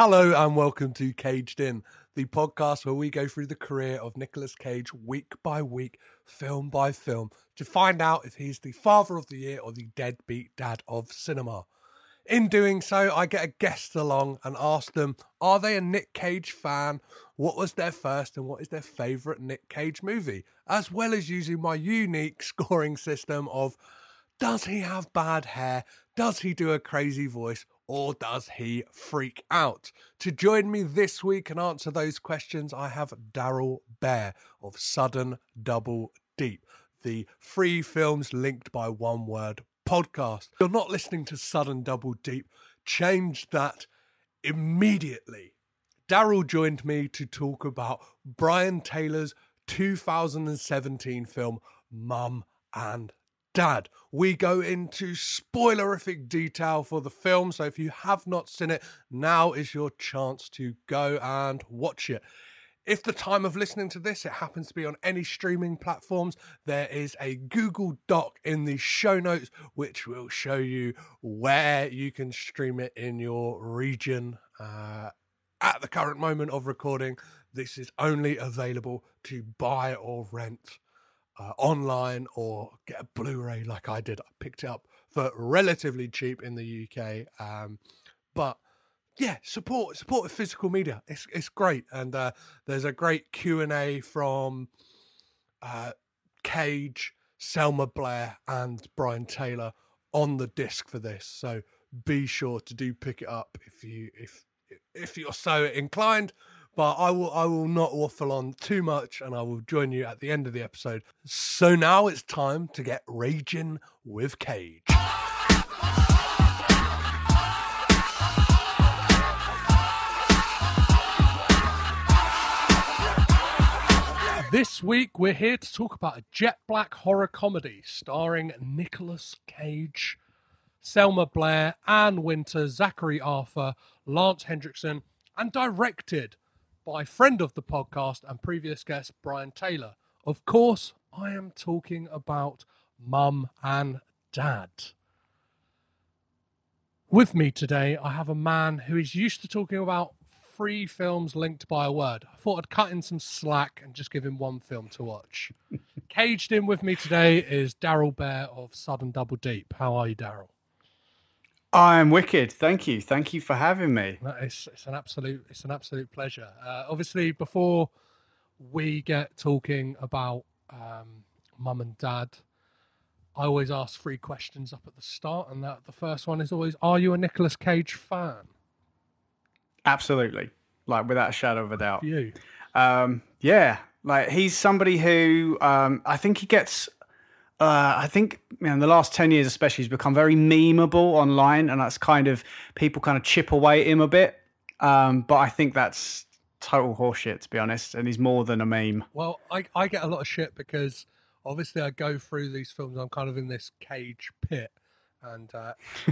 Hello and welcome to Caged In, the podcast where we go through the career of Nicolas Cage week by week, film by film, to find out if he's the father of the year or the deadbeat dad of cinema. In doing so, I get a guest along and ask them, are they a Nick Cage fan? What was their first and what is their favourite Nick Cage movie? As well as using my unique scoring system of, does he have bad hair? Does he do a crazy voice? Or does he freak out? To join me this week and answer those questions, I have Daryl Bear of Sudden Double Deep, the three films linked by one word podcast. You're not listening to Sudden Double Deep. Change that immediately. Daryl joined me to talk about Brian Taylor's 2017 film Mum and Dad. We go into spoilerific detail for the film, so if you have not seen it, now is your chance to go and watch it. If the time of listening to this, it happens to be on any streaming platforms, there is a Google Doc in the show notes, which will show you where you can stream it in your region. At the current moment of recording, this is only available to buy or rent online, or get a Blu-ray like I did. I picked it up for relatively cheap in the UK, but yeah, support physical media. It's great, and there's a great Q&A from Cage, Selma Blair, and Brian Taylor on the disc for this. So be sure to do pick it up if you're so inclined. But I will not waffle on too much, and I will join you at the end of the episode. So now it's time to get raging with Cage. This week, we're here to talk about a jet black horror comedy starring Nicolas Cage, Selma Blair, Anne Winter, Zachary Arthur, Lance Hendrickson, and directed by friend of the podcast and previous guest, Brian Taylor. Of course, I am talking about Mum and Dad. With me today, I have a man who is used to talking about three films linked by a word. I thought I'd cut in some slack and just give him one film to watch. Caged In with me today is Daryl Bear of Sudden Double Deep. How are you, Daryl? I'm wicked. Thank you. Thank you for having me. It's an absolute pleasure. Obviously, before we get talking about Mum and Dad, I always ask three questions up at the start, and the first one is always, are you a Nicolas Cage fan? Absolutely, like without a shadow of a doubt. You, yeah, like he's somebody who I think he gets. I think, you know, in the last 10 years especially, he's become very memeable online, and that's kind of people kind of chip away at him a bit. But I think that's total horseshit, to be honest. And he's more than a meme. Well, I get a lot of shit because obviously I go through these films. I'm kind of in this Cage pit, and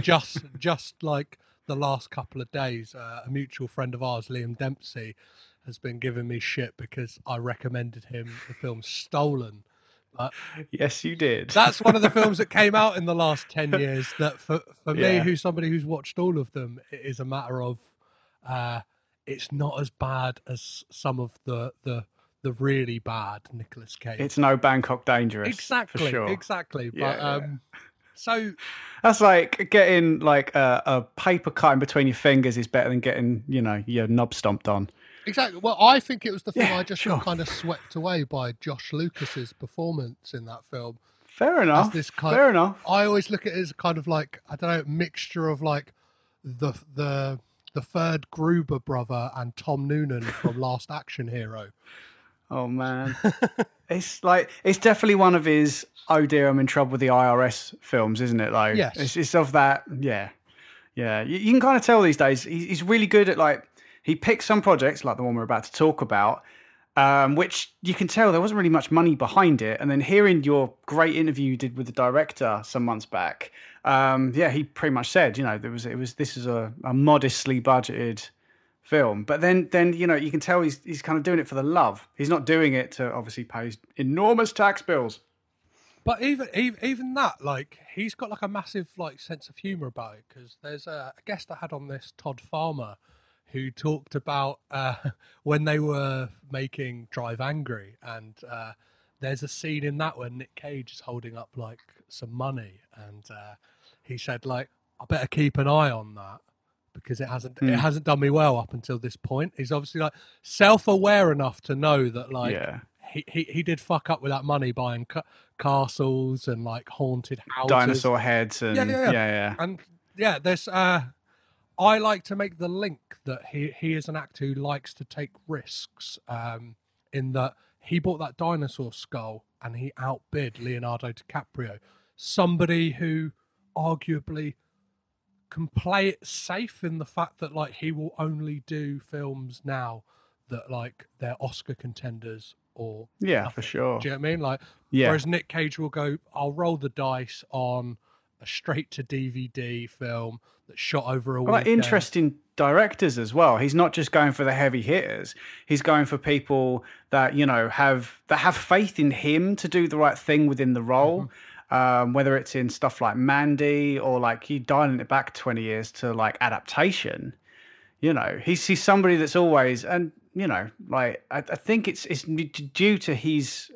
just like the last couple of days, a mutual friend of ours, Liam Dempsey, has been giving me shit because I recommended him the film Stolen. But yes, you did. That's one of the films that came out in the last 10 years that for me, who's somebody who's watched all of them, it is a matter of it's not as bad as some of the the really bad Nicolas Cage. It's no Bangkok Dangerous. Exactly, for sure. Exactly. Yeah, but so that's like getting like a paper cut in between your fingers is better than getting, you know, your knob stomped on. Exactly. Well, I think it was the thing I just kind of swept away by Josh Lucas's performance in that film. Fair enough. Fair enough. I always look at it as kind of like, I don't know, mixture of like the third Gruber brother and Tom Noonan from Last Action Hero. Oh man. It's like, it's definitely one of his "Oh dear, I'm in trouble with the IRS" films, isn't it? Like, yes. It's of that. Yeah. Yeah. You can kind of tell these days he's really good at like, he picks some projects like the one we're about to talk about, which you can tell there wasn't really much money behind it. And then hearing your great interview you did with the director some months back, he pretty much said, you know, this is a modestly budgeted film. But then you know, you can tell he's kind of doing it for the love. He's not doing it to obviously pay his enormous tax bills. But even that, like, he's got like a massive like sense of humour about it, because there's a guest I had on this, Todd Farmer, who talked about when they were making Drive Angry, and there's a scene in that where Nick Cage is holding up like some money, and he said like, "I better keep an eye on that because it hasn't done me well up until this point." He's obviously like self-aware enough to know that like he did fuck up with that money buying castles and like haunted houses, dinosaur heads, and there's I like to make the link that he is an actor who likes to take risks, in that he bought that dinosaur skull and he outbid Leonardo DiCaprio, somebody who arguably can play it safe in the fact that like he will only do films now that like they're Oscar contenders or nothing. For sure. Do you know what I mean? Like, whereas Nick Cage will go, I'll roll the dice on a straight-to-DVD film that shot over a weekend. Interesting directors as well. He's not just going for the heavy hitters. He's going for people that, you know, have faith in him to do the right thing within the role, whether it's in stuff like Mandy or like he dialing it back 20 years to like Adaptation. You know, he's somebody that's always, and you know, like I think it's due to his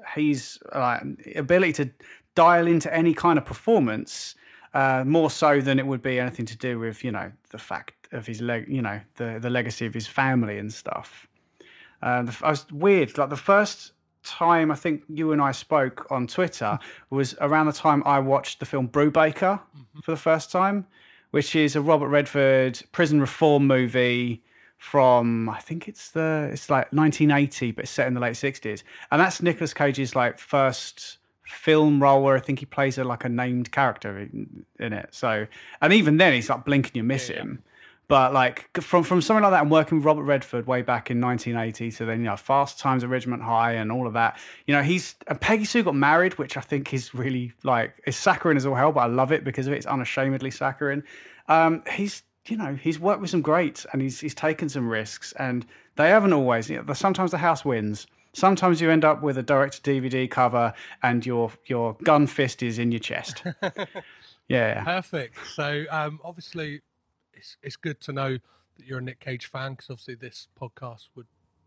ability to dial into any kind of performance. More so than it would be anything to do with, you know, the fact of his the legacy of his family and stuff. I was weird. Like the first time I think you and I spoke on Twitter was around the time I watched the film Brubaker for the first time, which is a Robert Redford prison reform movie from, I think it's like 1980, but it's set in the late 60s. And that's Nicolas Cage's like first film role where I think he plays a named character in it. So, and even then he's like blink and you miss him. But like from something like that and working with Robert Redford way back in 1980 to then, you know, Fast Times at Ridgemont High and all of that, you know, Peggy Sue Got Married, which I think is really like, it's saccharine as all hell, but I love it because of it. It's unashamedly saccharine. He's worked with some greats and he's taken some risks, and they haven't always, you know, sometimes the house wins. Sometimes you end up with a direct-to-DVD cover and your gun fist is in your chest. Yeah. Perfect. So obviously it's good to know that you're a Nick Cage fan, because obviously this podcast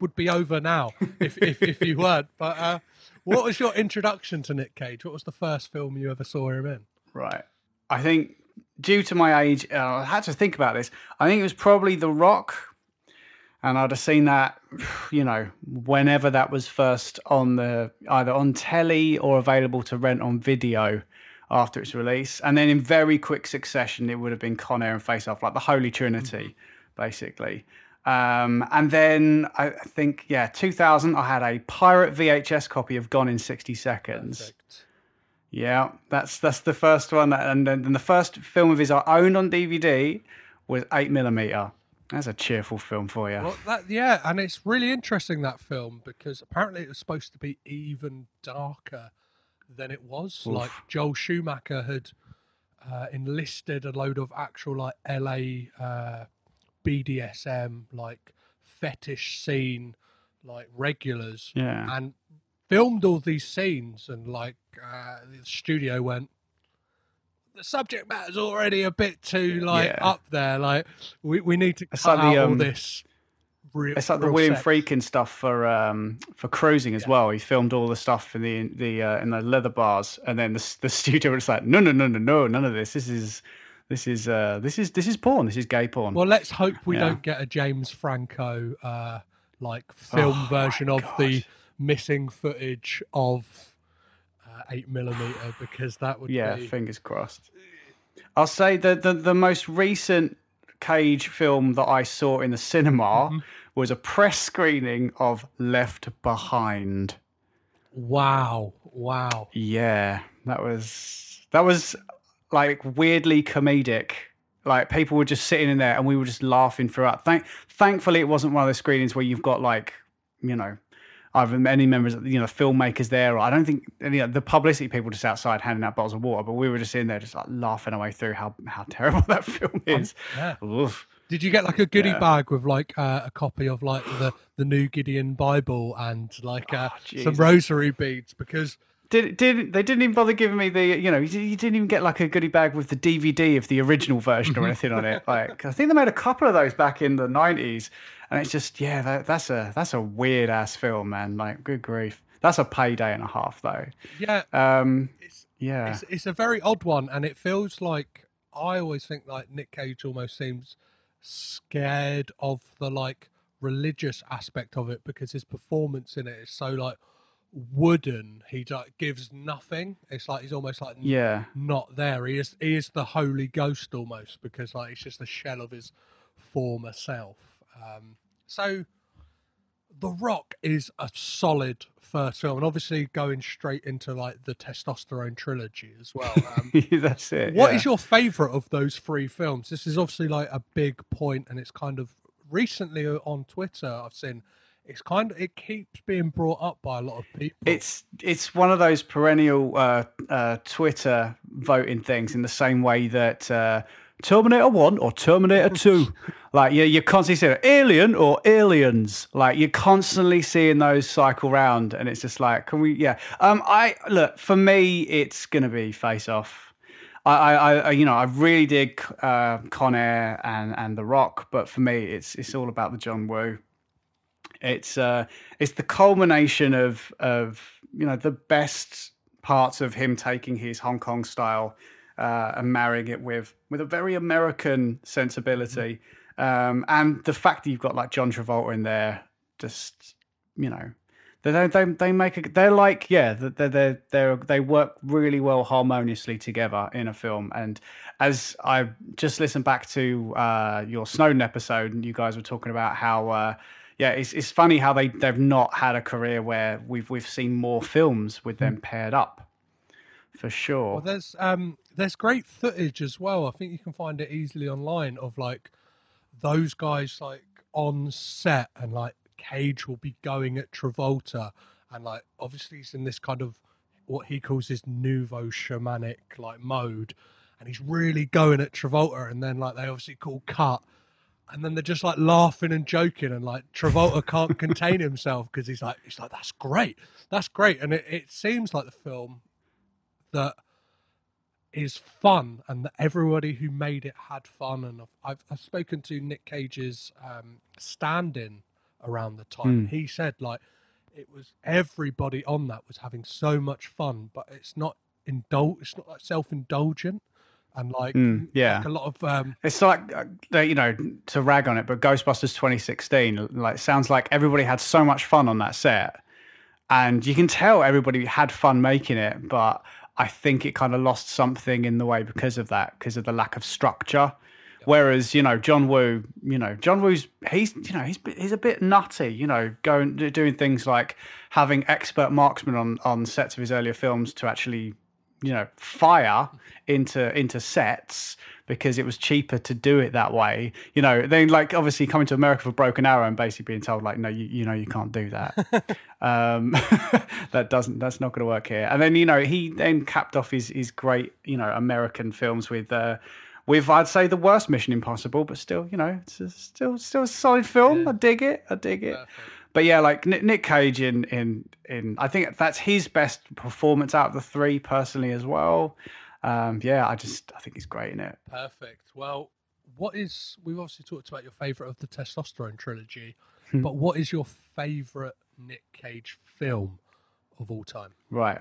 would be over now if you weren't. But what was your introduction to Nick Cage? What was the first film you ever saw him in? Right. I think due to my age, I had to think about this. I think it was probably The Rock. And I'd have seen that, you know, whenever that was first on either on telly or available to rent on video after its release. And then in very quick succession, it would have been Con Air and Face Off, like the Holy Trinity, basically. And then I think, 2000, I had a pirate VHS copy of Gone in 60 Seconds. Perfect. Yeah, that's the first one. And then the first film of his I owned on DVD was 8mm. That's a cheerful film for you. Well, and it's really interesting, that film, because apparently it was supposed to be even darker than it was. Oof. Like Joel Schumacher had enlisted a load of actual like LA BDSM like fetish scene like regulars, and filmed all these scenes, and like the studio went, the subject matter's already a bit too up there. Like we need to cut out all this real. It's like the William Friedkin stuff for Cruising as well. He filmed all the stuff in the leather bars, and then the studio was like, no, none of this. This is porn. This is gay porn. Well, let's hope we don't get a James Franco film version of the missing footage of 8mm, because that would be... fingers crossed. I'll say the most recent Cage film that I saw in the cinema was a press screening of Left Behind. Wow. Yeah, that was like weirdly comedic. Like, people were just sitting in there and we were just laughing throughout. Thankfully, it wasn't one of those screenings where you've got either any members, filmmakers there, or I don't think any of the publicity people just outside handing out bottles of water, but we were just in there just like laughing our way through how terrible that film is. Yeah. Did you get like a goodie bag with like a copy of like the New Gideon Bible and like some rosary beads? Because they didn't even bother giving me the, you didn't even get like a goodie bag with the DVD of the original version or anything on it. Like, I think they made a couple of those back in the 90s. And it's just, that's a weird ass film, man. Like, good grief, that's a payday and a half, though. Yeah, it's a very odd one, and it feels like I always think like Nick Cage almost seems scared of the like religious aspect of it, because his performance in it is so like wooden. He like gives nothing. It's like he's almost like not there. He is the Holy Ghost almost, because like it's just a shell of his former self. So The Rock is a solid first film, and obviously going straight into like the testosterone trilogy as well. That's it. What is your favourite of those three films? This is obviously like a big point, and it's kind of recently on Twitter I've seen it keeps being brought up by a lot of people. It's one of those perennial Twitter voting things, in the same way that Terminator 1 or Terminator 2. Like, you're constantly seeing Alien or Aliens. Like, you're constantly seeing those cycle round, and it's just like, can we, for me, it's going to be Face Off. I really dig Con Air and The Rock, but for me, it's all about the John Woo. It's the culmination of the best parts of him taking his Hong Kong style and marrying it with a very American sensibility, and the fact that you've got like John Travolta in there, just they work really well harmoniously together in a film. And as I just listened back to your Snowden episode, and you guys were talking about how it's funny how they've not had a career where we've seen more films with them paired up, for sure. Well, there's great footage as well. I think you can find it easily online of like those guys like on set, and like Cage will be going at Travolta, and like obviously he's in this kind of what he calls his nouveau shamanic like mode, and he's really going at Travolta, and then like they obviously call cut, and then they're just like laughing and joking, and like Travolta can't contain himself, because he's like that's great, and it seems like the film that is fun, and that everybody who made it had fun. And I've spoken to Nick Cage's stand-in around the time, and he said like it was everybody on that was having so much fun, but it's not like self-indulgent, and like like a lot of it's like to rag on it, but Ghostbusters 2016 like sounds like everybody had so much fun on that set, and you can tell everybody had fun making it, but I think it kind of lost something in the way because of the lack of structure. Yep. Whereas, John Woo's, he's a bit nutty, doing things like having expert marksmen on sets of his earlier films to actually, fire into sets, because it was cheaper to do it that way. Then like obviously coming to America for Broken Arrow and basically being told like, no, you can't do that. That's not going to work here. And then, he then capped off his great, American films with I'd say the worst Mission Impossible, but still, it's still a solid film. Yeah. I dig it. Perfect. But yeah, like Nick Cage in I think that's his best performance out of the three personally as well. I think he's great in it. Perfect. Well, we've obviously talked about your favourite of the testosterone trilogy. But what is your favorite Nick Cage film of all time? Right.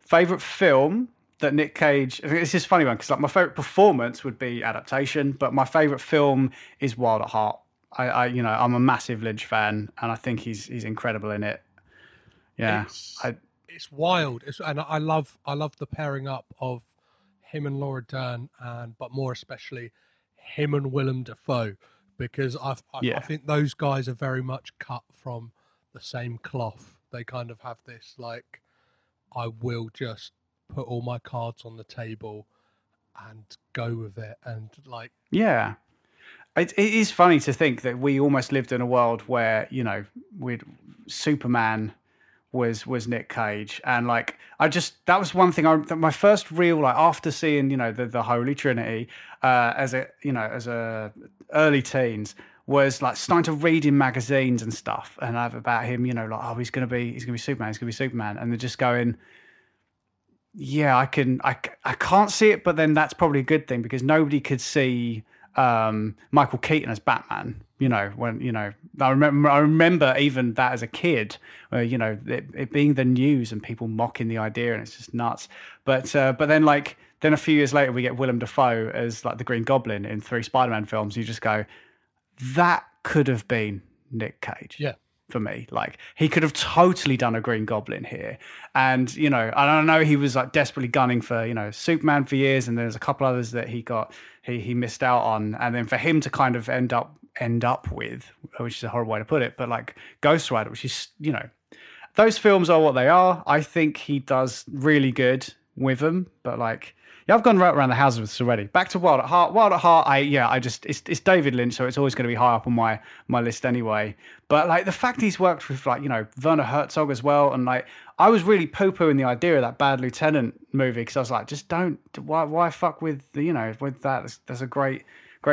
Favorite film that Nick Cage... I think it's just a funny one because like my favorite performance would be Adaptation, but my favorite film is Wild at Heart. I you know, I'm a massive Lynch fan, and I think he's incredible in it. Yeah, it's wild, and I love the pairing up of him and Laura Dern, but more especially him and Willem Dafoe, because I think those guys are very much cut from the same cloth. They kind of have this like, I will just put all my cards on the table and go with it, and like yeah. It is funny to think that we almost lived in a world where, you know, Superman was Nick Cage. And like, that was one thing my first real, like after seeing, you know, the Holy Trinity, as a early teens, was like starting to read in magazines and stuff. And I've about him, you know, like, oh, he's going to be Superman. He's going to be Superman. And they're just going, yeah, I can't see it. But then that's probably a good thing because nobody could see Michael Keaton as Batman, you know, when, you know, I remember even that as a kid, you know, it being the news and people mocking the idea, and it's just nuts. But then like, then a few years later we get Willem Dafoe as like the Green Goblin in 3 Spider-Man films. You just go, that could have been Nick Cage. Yeah. For me, like he could have totally done a Green Goblin here, and you know, I know he was like desperately gunning for, you know, Superman for years, and there's a couple others that he missed out on, and then for him to kind of end up with, which is a horrible way to put it, but like Ghost Rider, which is, you know, those films are what they are. I think he does really good with them, but like. Yeah, I've gone right around the houses with this already. Back to Wild at Heart. Wild at Heart, it's David Lynch, so it's always going to be high up on my list anyway. But like the fact he's worked with like, you know, Werner Herzog as well, and like I was really poo-pooing the idea of that Bad Lieutenant movie because I was like, just don't, why fuck with the, you know, with that? That's a great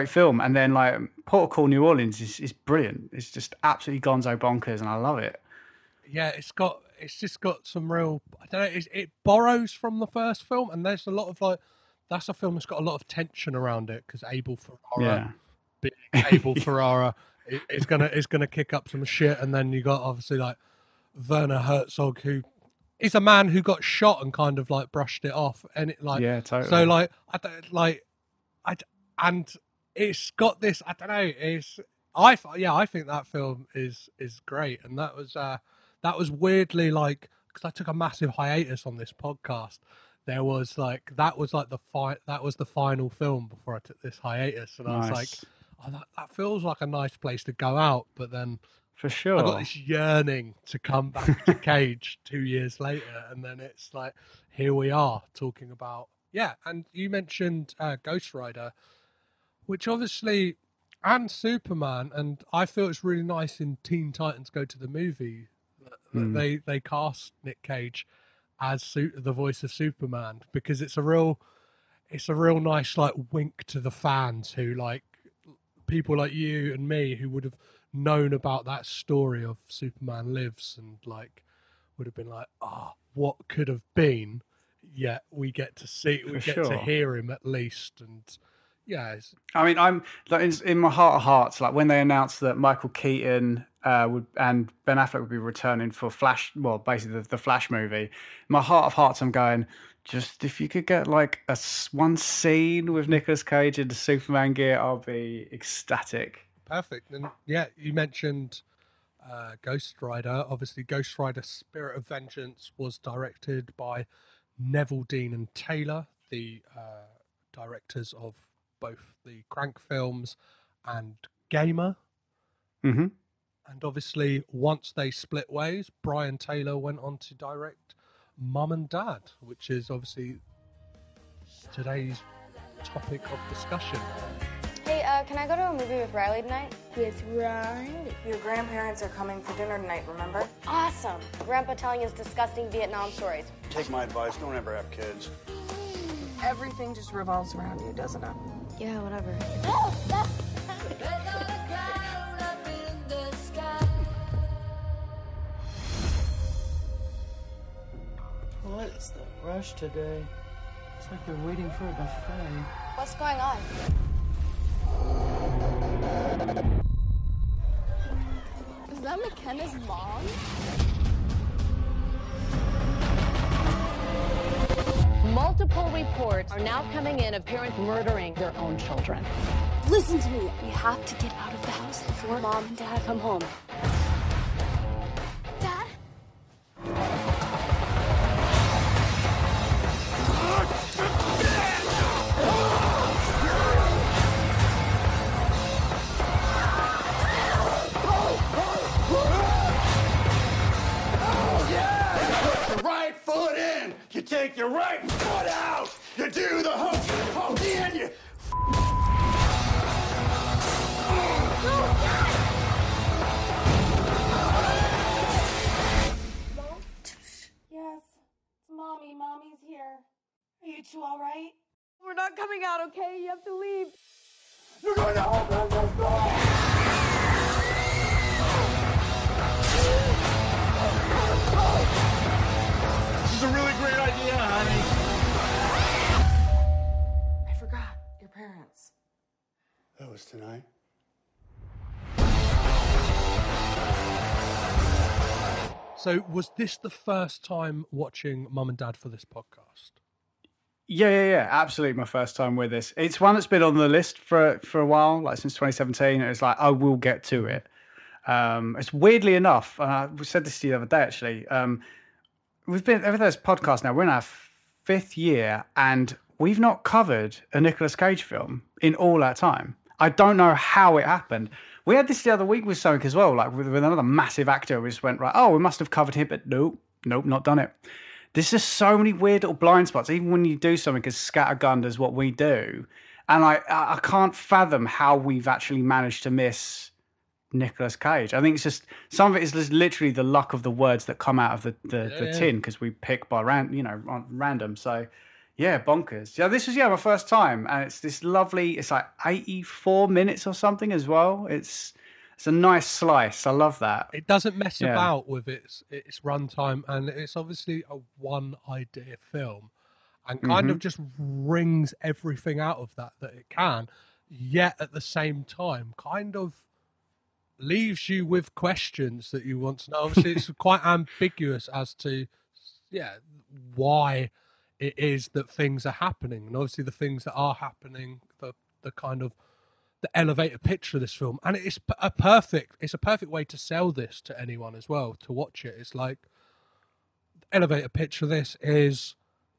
film. And then like Port of Call New Orleans is brilliant. It's just absolutely gonzo bonkers, and I love it. Yeah, it's just got some real, I don't know, it borrows from the first film, and there's a lot of like, that's a film that's got a lot of tension around it because Abel Ferrara is gonna kick up some shit, and then you got obviously like Werner Herzog, who is a man who got shot and kind of like brushed it off, and it like yeah, totally. So like it's got this, I don't know, I think that film is great, and that was weirdly like, because I took a massive hiatus on this podcast. There was like, that was the final film before I took this hiatus, and nice. I was like, oh, that feels like a nice place to go out. But then, for sure, I got this yearning to come back to Cage 2 years later, and then it's like, here we are talking about yeah. And you mentioned Ghost Rider, which obviously. And Superman, and I feel it's really nice in Teen Titans Go to the Movie that they cast Nick Cage as the voice of Superman, because it's a real nice like wink to the fans who like people like you and me who would have known about that story of Superman Lives and like would have been like, ah, oh, what could have been? Yeah, we get to hear him at least, and. Yeah, I mean, I'm like, in my heart of hearts, like when they announced that Michael Keaton and Ben Affleck would be returning for Flash, well, basically the Flash movie. In my heart of hearts, I'm going, just if you could get like one scene with Nicolas Cage in the Superman gear, I'll be ecstatic. Perfect. And yeah, you mentioned Ghost Rider. Obviously, Ghost Rider: Spirit of Vengeance was directed by Neville Dean and Taylor, the directors of both the Crank films and Gamer. Mm-hmm. And obviously, once they split ways, Brian Taylor went on to direct Mum and Dad, which is obviously today's topic of discussion. Hey, can I go to a movie with Riley tonight? With Riley? Your grandparents are coming for dinner tonight, remember? Awesome. Grandpa telling his disgusting Vietnam stories. Take my advice, don't ever have kids. Everything just revolves around you, doesn't it? Yeah, whatever. What is the rush today? It's like they're waiting for a buffet. What's going on? that McKenna's mom? Multiple reports are now coming in of parents murdering their own children. Listen to me. We have to get out of the house before Mom and Dad come home. Dad? Right foot in, you take your right foot out, you do the hook, and you... Mom? Yes, Mommy, Mommy's here. Are you two all right? We're not coming out, okay? You have to leave. You're going to hold on, let's go! This is a really great idea, honey. I forgot your parents. That was tonight. So was this the first time watching Mum and Dad for this podcast? Yeah. Absolutely my first time with this. It's one that's been on the list for a while, like since 2017. It's like, I will get to it. It's weirdly enough, and I said this to you the other day, actually, we've been over this podcast now. We're in our fifth year, and we've not covered a Nicolas Cage film in all that time. I don't know how it happened. We had this the other week with something as well, like with another massive actor. We just went, right, oh, we must have covered him, but nope, not done it. There's just so many weird little blind spots, even when you do something as scattergunned as what we do. And I can't fathom how we've actually managed to miss Nicolas Cage. I think it's just some of it is just literally the luck of the words that come out of the tin, because we pick by random. So yeah, bonkers. Yeah, this was my first time, and it's this lovely. It's like 84 minutes or something as well. It's a nice slice. I love that. It doesn't mess about with its runtime, and it's obviously a one idea film, and kind of just wrings everything out of that it can. Yet at the same time, kind of leaves you with questions that you want to know. Obviously, it's quite ambiguous as to, why it is that things are happening. And obviously the things that are happening, the kind of the elevator pitch of this film. And it's a perfect way to sell this to anyone as well, to watch it. It's like, the elevator pitch of this is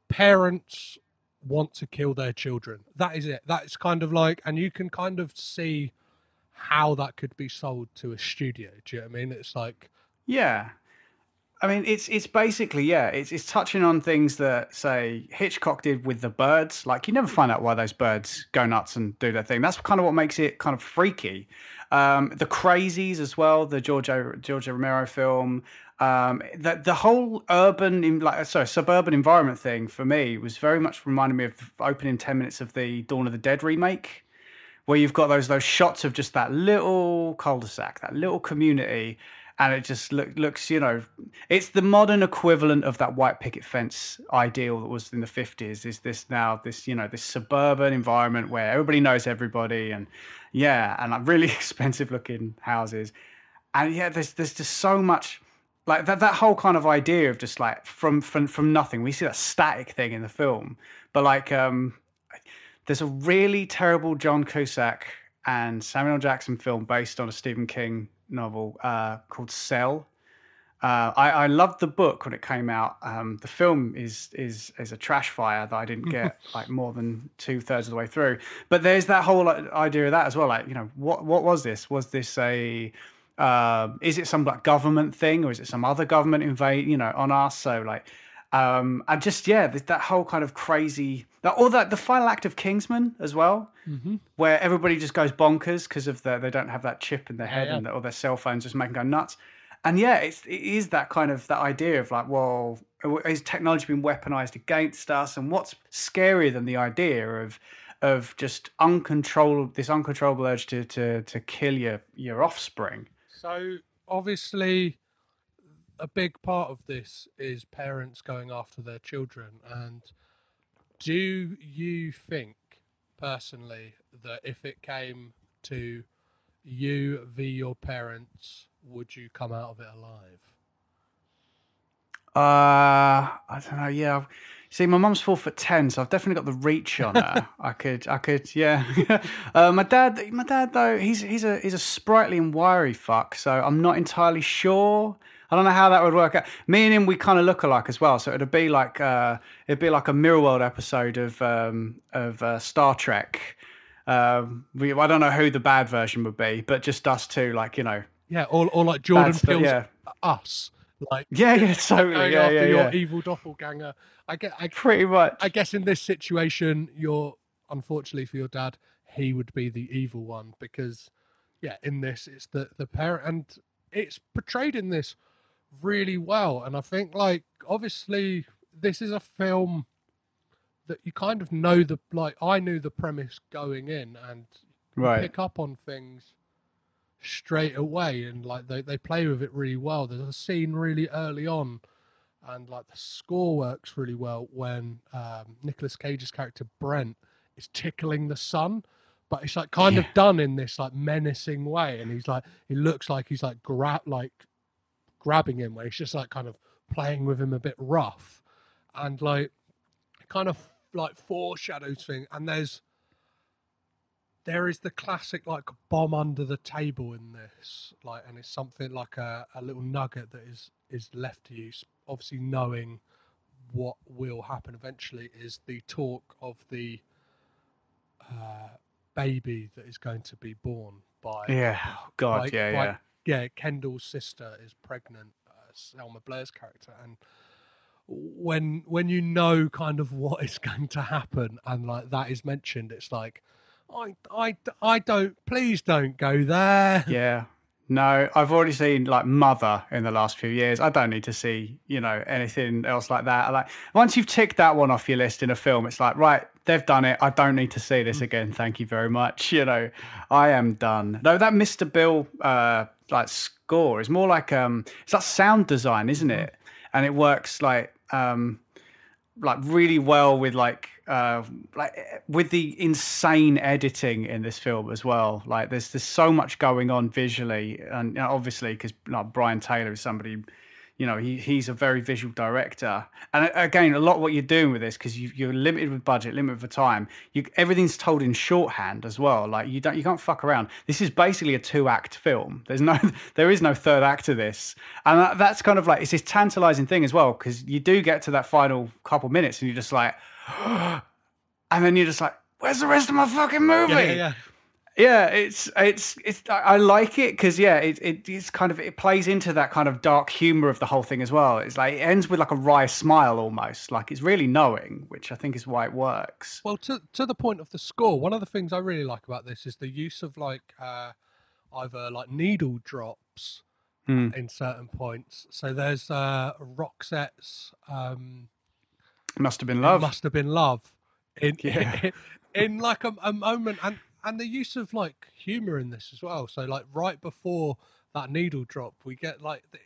parents want to kill their children. That is it. That's kind of like, and you can kind of see how that could be sold to a studio. Do you know what I mean? It's like, yeah, I mean, it's basically, it's touching on things that, say, Hitchcock did with the birds. Like, you never find out why those birds go nuts and do their thing. That's kind of what makes it kind of freaky. The Crazies as well, the George Romero film. The whole suburban environment thing for me was very much reminding me of the opening 10 minutes of the Dawn of the Dead remake, where you've got those shots of just that little cul-de-sac, that little community, and it just looks, it's the modern equivalent of that white picket fence ideal that was in the 50s, is this now, this suburban environment where everybody knows everybody, and like really expensive-looking houses. And, there's just so much... Like that whole kind of idea of just, like, from nothing. We see that static thing in the film, but, like... There's a really terrible John Cusack and Samuel L. Jackson film based on a Stephen King novel called Cell. I loved the book when it came out. The film is a trash fire that I didn't get like more than 2/3 of the way through. But there's that whole idea of that as well. Like, what was this? Was this a is it some like government thing, or is it some other government invade? On us? So like. And just, that whole kind of crazy... the final act of Kingsman as well, where everybody just goes bonkers because of they don't have that chip in their head and all their cell phones just make them go nuts. And, it is that kind of... That idea of like, well, is technology being weaponized against us? And what's scarier than the idea of just this uncontrollable urge to kill your offspring? So, obviously... A big part of this is parents going after their children. And do you think, personally, that if it came to You v. your parents, would you come out of it alive? I don't know. Yeah. See, my mum's 4'10", so I've definitely got the reach on her. I could, yeah. My dad though, he's a sprightly and wiry fuck, so I'm not entirely sure. I don't know how that would work out. Me and him, we kind of look alike as well, so it'd be like a Mirror World episode of Star Trek. I don't know who the bad version would be, but just us two, like, you know. Yeah, or like Jordan Peele's Us. Like, yeah, totally. Going after your evil doppelganger. I pretty much. I guess in this situation, unfortunately for your dad, he would be the evil one because, yeah, in this it's the parent, and it's portrayed in this really well. And I think, like, obviously this is a film that you kind of know I knew the premise going in, and right. Pick up on things straight away, and like they play with it really well. There's a scene really early on, and like the score works really well when Nicolas Cage's character Brent is tickling the sun, but it's like kind of done in this like menacing way, and he's like, he looks like he's like grabbing him, where he's just like kind of playing with him a bit rough, and like kind of like foreshadows thing. And there is the classic like bomb under the table in this, like, and it's something like a little nugget that is left to you. Obviously, knowing what will happen eventually is the talk of the baby that is going to be born by Kendall's sister is pregnant, Selma Blair's character, and when you know kind of what is going to happen, and like that is mentioned, it's like. I don't, please don't go there. Yeah. No, I've already seen like Mother in the last few years. I don't need to see, you know, anything else like that. Like once you've ticked that one off your list in a film, it's like, right, they've done it. I don't need to see this again. Thank you very much. You know, I am done. No, that Mr. Bill like score is more like it's like sound design, isn't it? And it works like really well with like with the insane editing in this film as well. Like there's so much going on visually, and you know, obviously because like Brian Taylor is somebody, you know, he's a very visual director. And again, a lot of what you're doing with this, because you're limited with budget, limited for time. Everything's told in shorthand as well. Like you can't fuck around. This is basically a 2-act film. There is no third act to this, and that's kind of like it's this tantalizing thing as well, because you do get to that final couple minutes, and you're just like, and then you're just like, where's the rest of my fucking movie? Yeah, it's. I like it because it's kind of, it plays into that kind of dark humor of the whole thing as well. It's like it ends with like a wry smile almost, like it's really knowing, which I think is why it works. Well, to the point of the score, one of the things I really like about this is the use of like either like needle drops in certain points. So there's Roxette's Must Have Been Love in like a moment. And the use of like humor in this as well. So like right before that needle drop, we get like the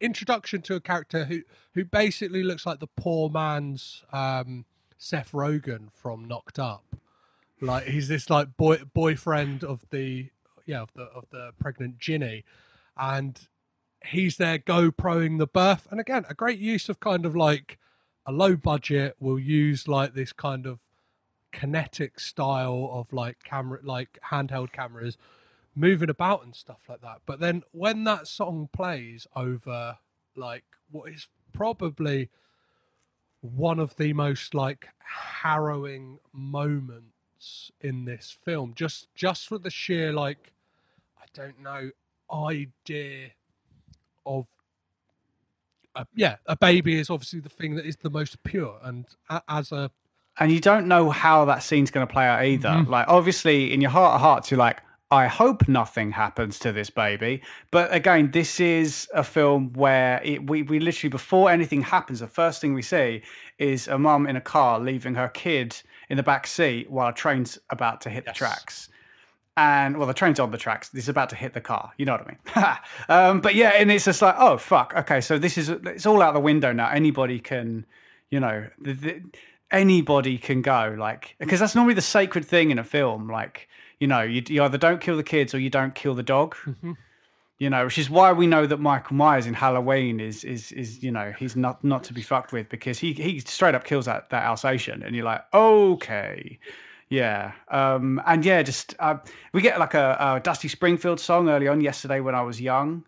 introduction to a character who basically looks like the poor man's Seth Rogen from Knocked Up. Like he's this like boyfriend of the pregnant Ginny, and he's there GoProing the birth. And again, a great use of kind of like a low budget will use like this kind of kinetic style of like camera, like handheld cameras moving about and stuff like that. But then when that song plays over like what is probably one of the most like harrowing moments in this film, just for the sheer like I don't know idea of a baby is obviously the thing that is the most pure, and and you don't know how that scene's going to play out either. Mm-hmm. Like, obviously, in your heart of hearts, you're like, I hope nothing happens to this baby. But again, this is a film where we literally, before anything happens, the first thing we see is a mum in a car leaving her kid in the back seat while a train's about to hit the tracks. And, well, the train's on the tracks. It's about to hit the car. You know what I mean? But yeah, and it's just like, oh, fuck. Okay, so it's all out the window now. Anybody can, you know... Anybody can go, like, because that's normally the sacred thing in a film. Like, you know, you either don't kill the kids or you don't kill the dog. Mm-hmm. You know, which is why we know that Michael Myers in Halloween is you know, he's not to be fucked with, because he straight up kills that Alsatian, and you're like, okay, yeah, and yeah, just we get like a Dusty Springfield song early on, Yesterday When I Was Young,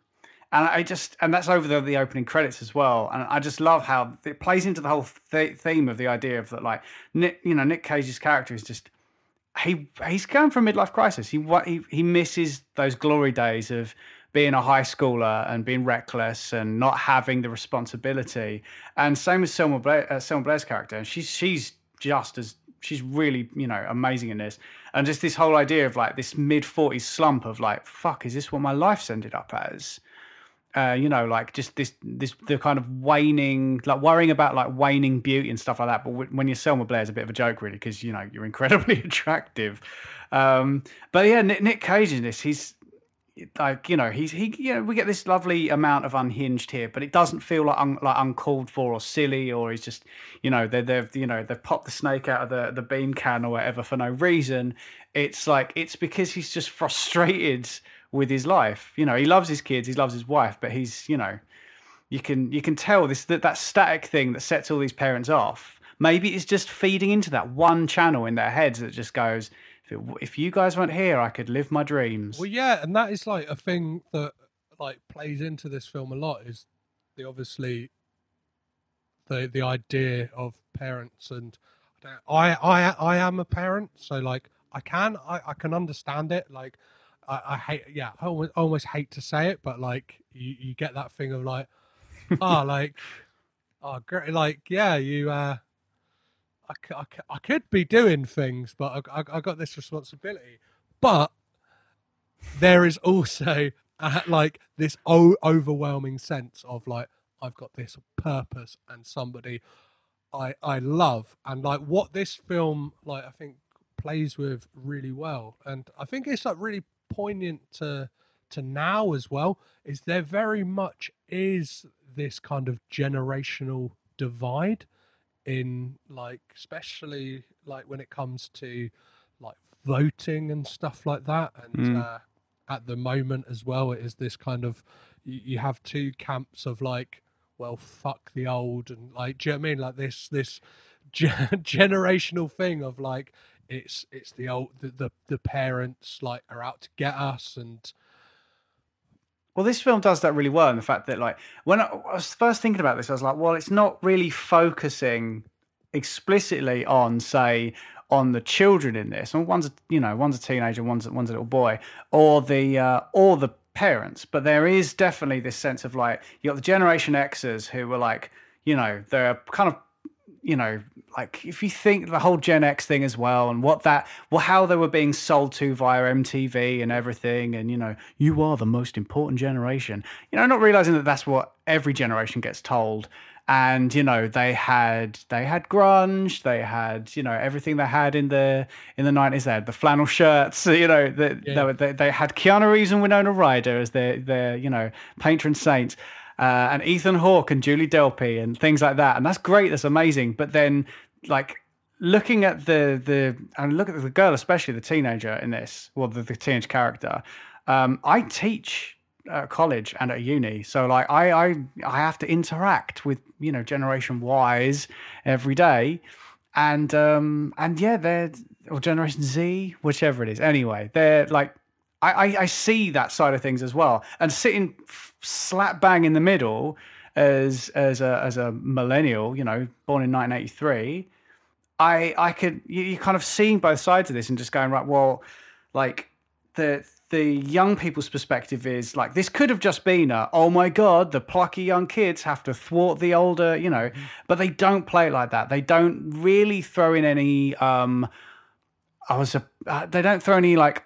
and that's over the opening credits as well, and I just love how it plays into the whole theme of the idea of that, like, Nick Cage's character is just. He's going for a midlife crisis. He misses those glory days of being a high schooler and being reckless and not having the responsibility. And same as Selma Blair's character, and she's really, you know, amazing in this. And just this whole idea of like this mid-40s slump of like, fuck, is this what my life's ended up as? You know, like just the kind of waning, like worrying about like waning beauty and stuff like that. But when you're Selma Blair, it's a bit of a joke, really, because, you know, you're incredibly attractive. But yeah, Nick Cage in this, he's like, you know, we get this lovely amount of unhinged here, but it doesn't feel like uncalled for or silly, or he's just, you know, they've popped the snake out of the bean can or whatever for no reason. It's like, it's because he's just frustrated with his life. You know, he loves his kids, he loves his wife, but he's, you know, you can tell this that static thing that sets all these parents off, maybe it's just feeding into that one channel in their heads that just goes, if you guys weren't here, I could live my dreams. Well, yeah, and that is like a thing that like plays into this film a lot, is the obviously the idea of parents, and I am a parent, so like I can understand it. Like I almost hate to say it, but like you get that thing of like, great, like, yeah, you, I could be doing things, but I got this responsibility. But there is also like this overwhelming sense of like, I've got this purpose and somebody I love, and like what this film, like, I think plays with really well, and I think it's like really poignant to now as well, is there very much is this kind of generational divide in like, especially like when it comes to like voting and stuff like that, and at the moment as well, it is this kind of, you have two camps of like, well, fuck the old, and like, do you know what I mean, like this generational thing of like, It's the old, the parents like are out to get us. And well, this film does that really well, in the fact that like, when I was first thinking about this, I was like, well, it's not really focusing explicitly on, say, on the children in this. And one's a teenager, one's a little boy, or the parents. But there is definitely this sense of like, you got the Generation Xers who were like, you know, they're kind of, you know, like if you think the whole Gen X thing as well, and how they were being sold to via MTV and everything, and, you know, you are the most important generation, you know, not realizing that that's what every generation gets told. And, you know, they had grunge, they had, you know, everything they had in the 90s, they had the flannel shirts, you know, they had Keanu Reeves and Winona Ryder as their you know, patron saints. And Ethan Hawke and Julie Delpy and things like that. And that's great. That's amazing. But then, like, looking at the girl, especially the teenager in this, well, the teenage character, I teach at college and at uni. So, like, I have to interact with, you know, Generation Ys every day. And yeah, or Generation Z, whichever it is. Anyway, they're like, I see that side of things as well, and sitting slap bang in the middle as a millennial, you know, born in 1983, you kind of seeing both sides of this and just going, right, well, like the young people's perspective is like, this could have just been oh my God, the plucky young kids have to thwart the older, you know, but they don't play it like that. They don't really throw in any they don't throw any like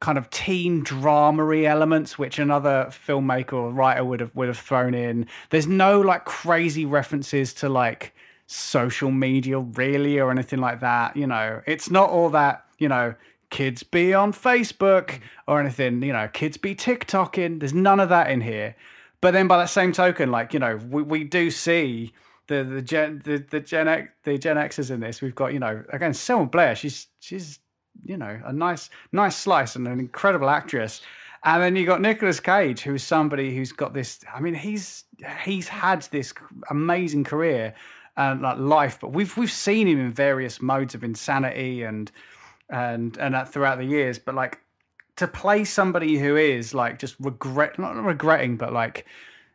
kind of teen dramery elements, which another filmmaker or writer would have thrown in. There's no like crazy references to like social media really or anything like that. You know, it's not all that, you know, kids be on Facebook or anything, you know, kids be TikToking. There's none of that in here. But then by that same token, like, you know, we do see the Gen Xers in this. We've got, you know, again, Selma Blair, she's you know, a nice slice and an incredible actress. And then you got Nicolas Cage, who's somebody who's got this, I mean, he's had this amazing career and like life, but we've seen him in various modes of insanity and that throughout the years. But like to play somebody who is like just not regretting, but like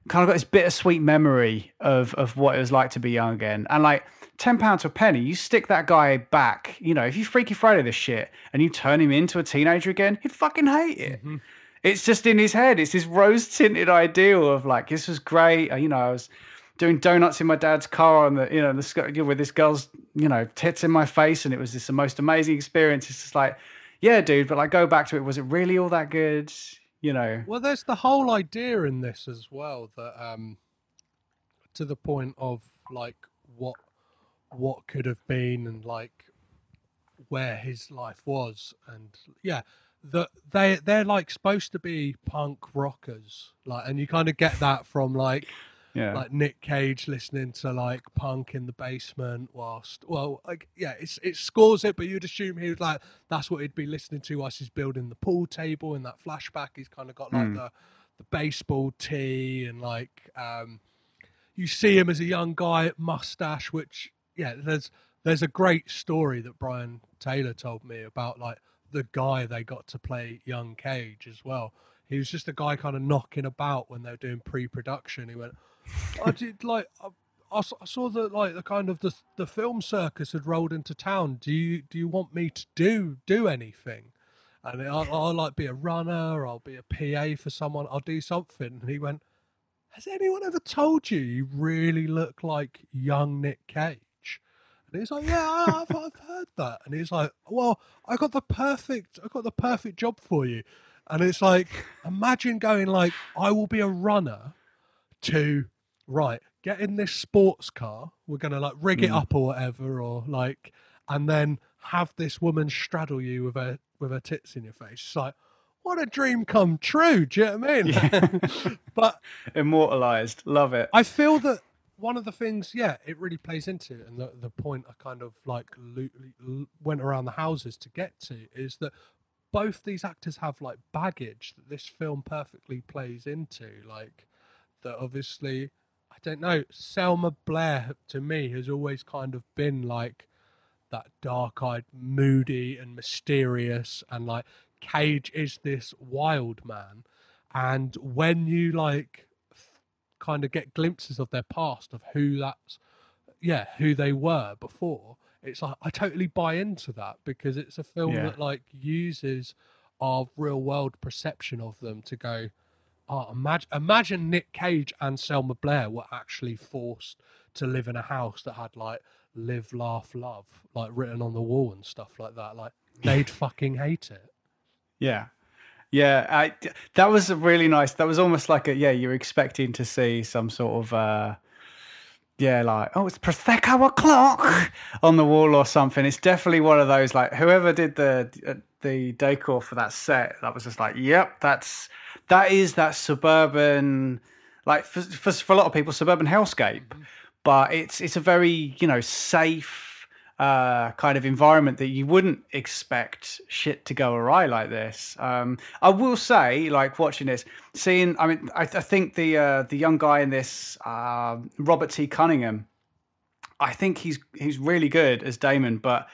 kind of got this bittersweet memory of what it was like to be young again. And like £10 to a penny, you stick that guy back, you know, if you Freaky Friday this shit and you turn him into a teenager again, he'd fucking hate it. Mm-hmm. It's just in his head. It's his rose-tinted ideal of like, this was great. You know, I was doing donuts in my dad's car on the with this girl's, you know, tits in my face, and it was the most amazing experience. It's just like, yeah, dude, but like, go back to it. Was it really all that good? You know. Well, there's the whole idea in this as well that, to the point of like what could have been and like where his life was, and yeah. That they're like supposed to be punk rockers, like, and you kind of get that from like, yeah, like Nick Cage listening to like punk in the basement whilst, well, like, yeah, it scores it, but you'd assume he was like, that's what he'd be listening to whilst he's building the pool table. In that flashback, he's kind of got like the baseball tee, and like you see him as a young guy, mustache, which, yeah, there's a great story that Brian Taylor told me about like the guy they got to play young Cage as well. He was just a guy kind of knocking about when they were doing pre-production. He went, I did like, I saw that like the kind of the film circus had rolled into town. Do you want me to do anything? And I'll like be a runner, I'll be a PA for someone, I'll do something. And he went, has anyone ever told you really look like young Nick Cage? And he's like, yeah, I've heard that. And he's like, well, I got the perfect job for you. And it's like, imagine going like, I will be a runner to, right, get in this sports car, we're going to like rig it up or whatever, or like, and then have this woman straddle you with her tits in your face. It's like, what a dream come true. Do you know what I mean? Yeah. But immortalized. Love it. I feel that one of the things, yeah, it really plays into it, and the point I kind of like went around the houses to get to is that both these actors have like baggage that this film perfectly plays into. Like that, obviously, I don't know, Selma Blair to me has always kind of been like that dark-eyed, moody and mysterious, and like Cage is this wild man. And when you like kind of get glimpses of their past, of who they were before, it's like, I totally buy into that, because it's a film that like uses our real world perception of them to go, oh, imagine Nick Cage and Selma Blair were actually forced to live in a house that had like live, laugh, love, like written on the wall and stuff like that. Like they'd fucking hate it. Yeah. Yeah. That was a really nice, that was almost like you're expecting to see some sort of, yeah, like, oh, it's Prosecco o'clock on the wall or something. It's definitely one of those, like, whoever did the decor for that set, that was just like, yep, that is suburban, like, for a lot of people, suburban hellscape. Mm-hmm. But it's a very, you know, safe kind of environment that you wouldn't expect shit to go awry like this. I will say, like, watching this, I think the young guy in this, Robert T. Cunningham, I think he's really good as Damon, but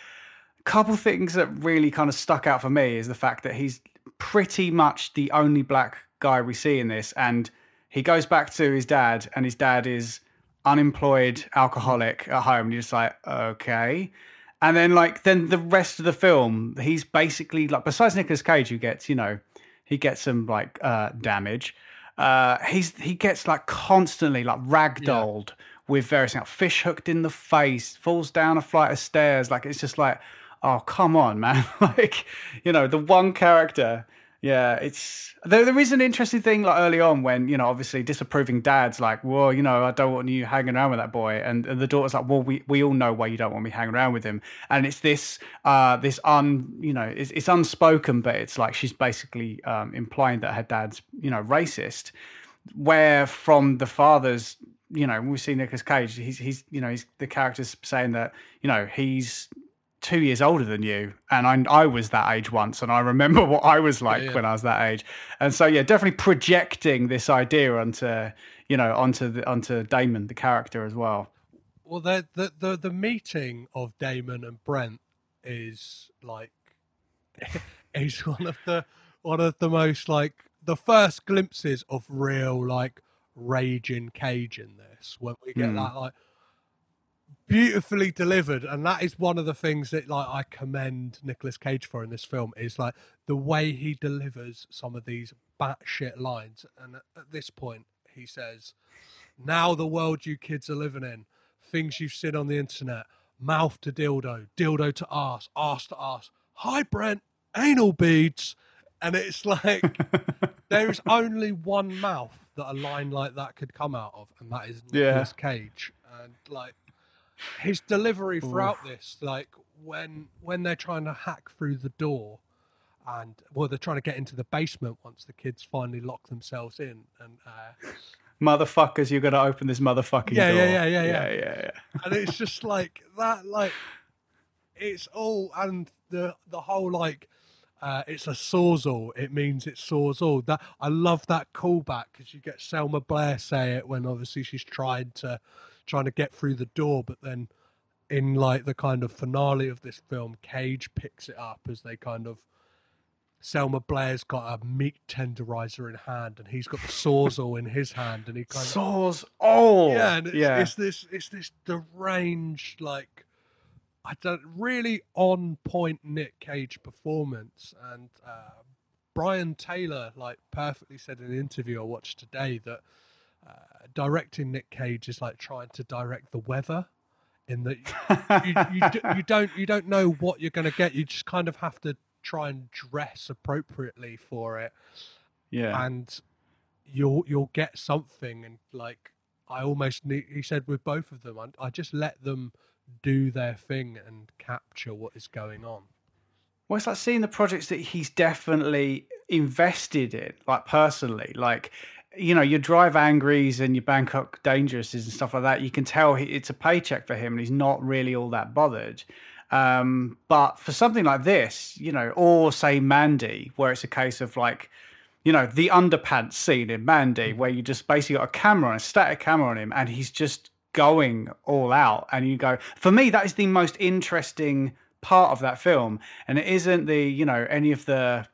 a couple things that really kind of stuck out for me is the fact that he's pretty much the only black guy we see in this, and he goes back to his dad, and his dad is unemployed alcoholic at home, and you're just like, okay. And then like, then the rest of the film, he's basically like, besides Nicolas Cage, who gets, you know, he gets some like damage, he gets like constantly like ragdolled with various things, like fish hooked in the face, falls down a flight of stairs. Like, it's just like, oh, come on, man. Like, you know, the one character. Yeah, it's there is an interesting thing like early on when, you know, obviously disapproving dad's like, well, you know, I don't want you hanging around with that boy, and the daughter's like, well, we all know why you don't want me hanging around with him, and it's this it's unspoken, but it's like she's basically implying that her dad's, you know, racist, where from the father's, you know, we see Nicolas Cage, he's the character's saying that, you know, he's 2 years older than you, and I was that age once, and I remember what I was like when I was that age. And so definitely projecting this idea onto Damon, the character, as well. Well, the meeting of Damon and Brent is like is one of the most like the first glimpses of real like raging Cage in this, when we get that like beautifully delivered. And that is one of the things that like I commend Nicolas Cage for in this film, is like the way he delivers some of these batshit lines. And at this point he says, "Now the world you kids are living in, things you've seen on the internet, mouth to dildo, dildo to arse, arse to arse, hi Brent, anal beads." And it's like there is only one mouth that a line like that could come out of, and that is Nicolas Cage. And like his delivery throughout this, like when they're trying to hack through the door, and they're trying to get into the basement once the kids finally lock themselves in, and motherfuckers, you're gonna open this motherfucking door. Yeah. And it's just like that, like it's all, and the whole like it's a sawzall. It means it saws all. That I love that callback, because you get Selma Blair say it when obviously she's trying to get through the door, but then in like the kind of finale of this film, Cage picks it up as they kind of Selma Blair's got a meat tenderizer in hand, and he's got the sawzall in his hand, and he kind of saws all. Yeah, and it's this deranged like. I don't really on point Nick Cage performance. And Brian Taylor like perfectly said in an interview I watched today that directing Nick Cage is like trying to direct the weather, in that you don't know what you're going to get. You just kind of have to try and dress appropriately for it. Yeah, and you'll get something. And like he said with both of them, I just let them do their thing and capture what is going on. Well, it's like seeing the projects that he's definitely invested in, like personally, like, your Drive Angries and your Bangkok Dangerouses and stuff like that. You can tell it's a paycheck for him, and he's not really all that bothered. But for something like this, or say Mandy, where it's a case of like, the underpants scene in Mandy, where you just basically got a static camera on him, and he's just going all out. And you go, for me, that is the most interesting part of that film. And it isn't the any of the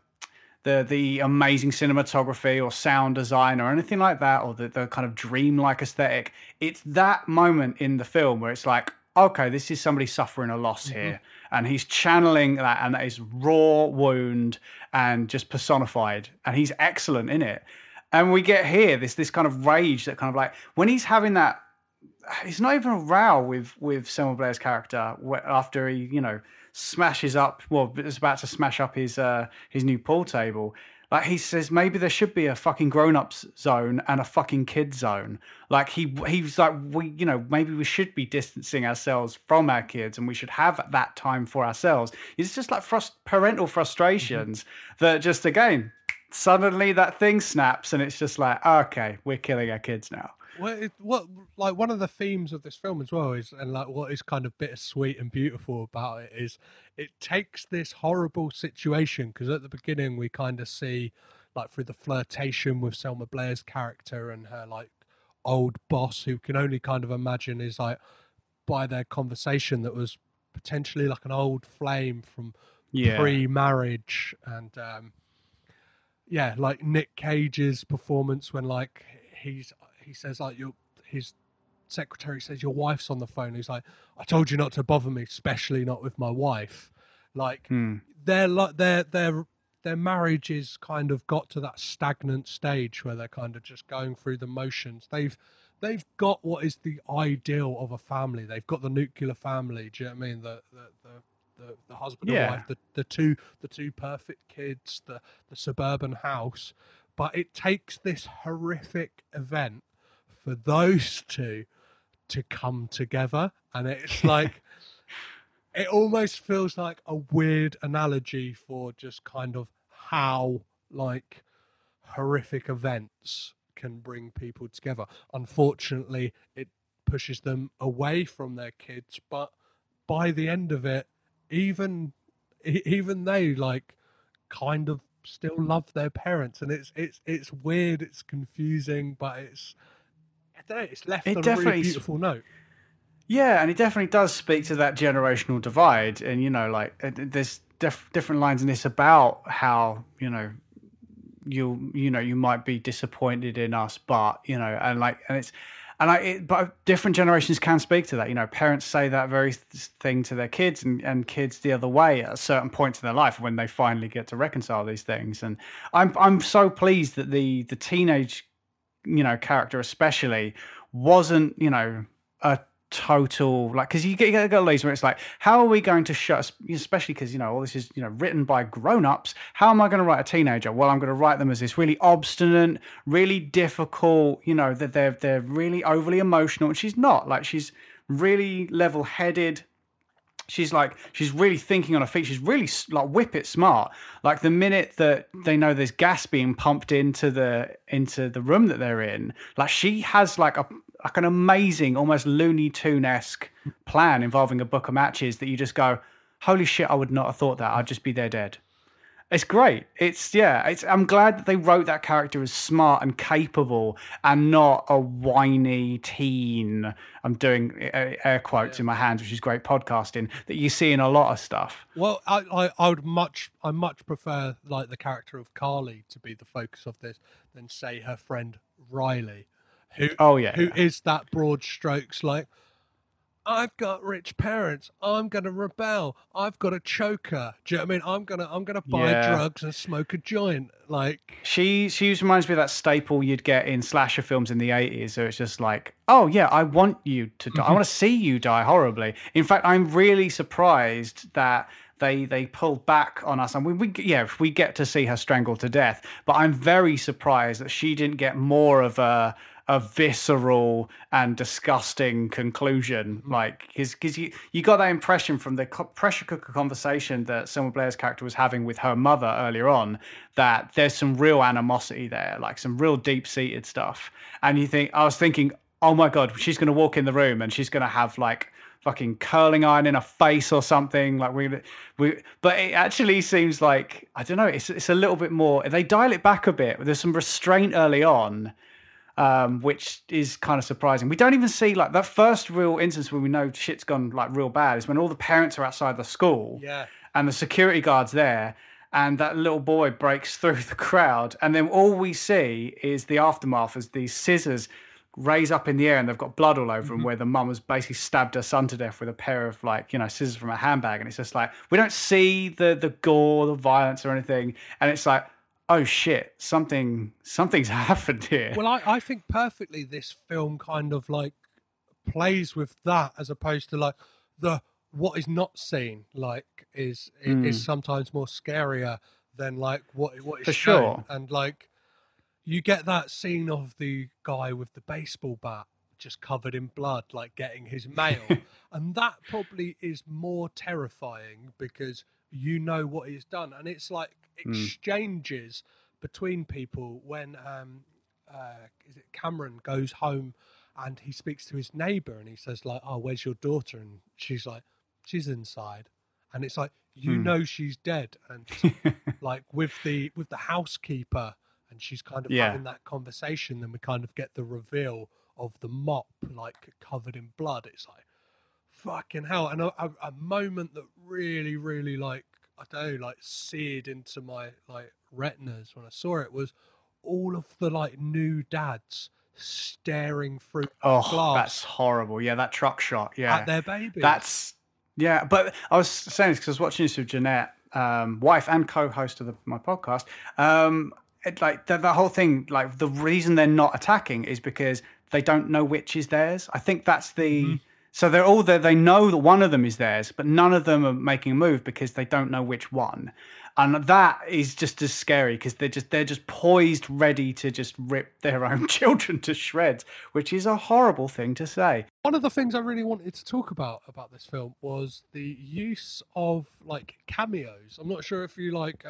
amazing cinematography or sound design or anything like that, or the kind of dreamlike aesthetic. It's that moment in the film where it's like, okay, this is somebody suffering a loss here, and he's channeling that, and that is raw wound and just personified, and he's excellent in it. And we get here this kind of rage that kind of like when he's having that. It's not even a row with Selma Blair's character after he, smashes up. Well, is about to smash up his new pool table. Like he says, maybe there should be a fucking grown-ups zone and a fucking kid zone. Like he's like, maybe we should be distancing ourselves from our kids, and we should have that time for ourselves. It's just like parental frustrations that just again suddenly that thing snaps, and it's just like, okay, we're killing our kids now. Well, like one of the themes of this film as well is, and like what is kind of bittersweet and beautiful about it, is it takes this horrible situation, because at the beginning we kind of see like through the flirtation with Selma Blair's character and her like old boss, who can only kind of imagine is like by their conversation that was potentially like an old flame from pre-marriage. And like Nick Cage's performance when like he says, like, his secretary says, your wife's on the phone. He's like, I told you not to bother me, especially not with my wife. Like, their marriage is kind of got to that stagnant stage where they're kind of just going through the motions. They've got what is the ideal of a family. They've got the nuclear family. Do you know what I mean? The husband and wife, the two perfect kids, the suburban house. But it takes this horrific event for those two to come together. And it's like, it almost feels like a weird analogy for just kind of how like horrific events can bring people together. Unfortunately, it pushes them away from their kids, but by the end of it, even they like kind of still love their parents, and it's weird, it's confusing, but it's left on a really beautiful note. Yeah, and it definitely does speak to that generational divide, and you know, like there's different lines in this about how you might be disappointed in us, but but different generations can speak to that. You know, parents say that very thing to their kids, and kids the other way at a certain point in their life when they finally get to reconcile these things. And I'm so pleased that the teenage, character especially wasn't, a total, like, because you get a lazy where it's like, how are we going to shut, especially because all this is written by grown-ups, how am I going to write a teenager? Well, I'm going to write them as this really obstinate, really difficult, that they're really overly emotional, and she's not, like, she's really level-headed, she's really thinking on her feet, she's really like whip it smart. Like the minute that they know there's gas being pumped into the room that they're in, like she has like an amazing, almost Looney Tune-esque plan involving a book of matches that you just go, holy shit, I would not have thought that. I'd just be there dead. It's great. I'm glad that they wrote that character as smart and capable and not a whiny teen. I'm doing air quotes in my hands, which is great podcasting that you see in a lot of stuff. Well, I much prefer like the character of Carly to be the focus of this than say her friend Riley. Who is that broad strokes like, I've got rich parents, I'm gonna rebel, I've got a choker. Do you know what I mean? I'm gonna buy drugs and smoke a joint. Like she reminds me of that staple you'd get in slasher films in the 80s. So it's just like, oh yeah, I want you to die. I want to see you die horribly. In fact, I'm really surprised that they pulled back on us, and we get to see her strangled to death. But I'm very surprised that she didn't get more of a visceral and disgusting conclusion, like because you got that impression from the pressure cooker conversation that Selma Blair's character was having with her mother earlier on, that there's some real animosity there, like some real deep-seated stuff. And I was thinking, oh my god, she's going to walk in the room and she's going to have like fucking curling iron in her face or something, like but it actually seems like, I don't know, it's a little bit more, they dial it back a bit, there's some restraint early on, which is kind of surprising. We don't even see like that first real instance when we know shit's gone like real bad is when all the parents are outside the school, and the security guard's there, and that little boy breaks through the crowd, and then all we see is the aftermath as these scissors raise up in the air and they've got blood all over them, where the mum has basically stabbed her son to death with a pair of like scissors from a handbag, and it's just like we don't see the gore, the violence or anything, and it's like, oh shit, something's happened here. Well, I think perfectly this film kind of like plays with that, as opposed to like the what is not seen, like is sometimes more scarier than like what is shown. Sure. And like you get that scene of the guy with the baseball bat just covered in blood, like getting his mail, and that probably is more terrifying because what he's done, and it's like exchanges between people when is it Cameron goes home and he speaks to his neighbor and he says like, oh, where's your daughter? And she's like, she's inside. And it's like, she's dead. And like with the housekeeper, and she's kind of having that conversation, then we kind of get the reveal of the mop like covered in blood. It's like fucking hell. And a moment that really, really like, I don't know, like seared into my like retinas when I saw it was all of the like new dads staring through glass. That's horrible. Yeah, that truck shot. Yeah, at their baby. But I was saying this because I was watching this with Jeanette, wife and co-host of my podcast. Like the whole thing, like the reason they're not attacking is because they don't know which is theirs. I think that's the. Mm-hmm. So they're all there. They know that one of them is theirs, but none of them are making a move because they don't know which one, and that is just as scary because they're just poised, ready to just rip their own children to shreds, which is a horrible thing to say. One of the things I really wanted to talk about this film was the use of like cameos. I'm not sure if you like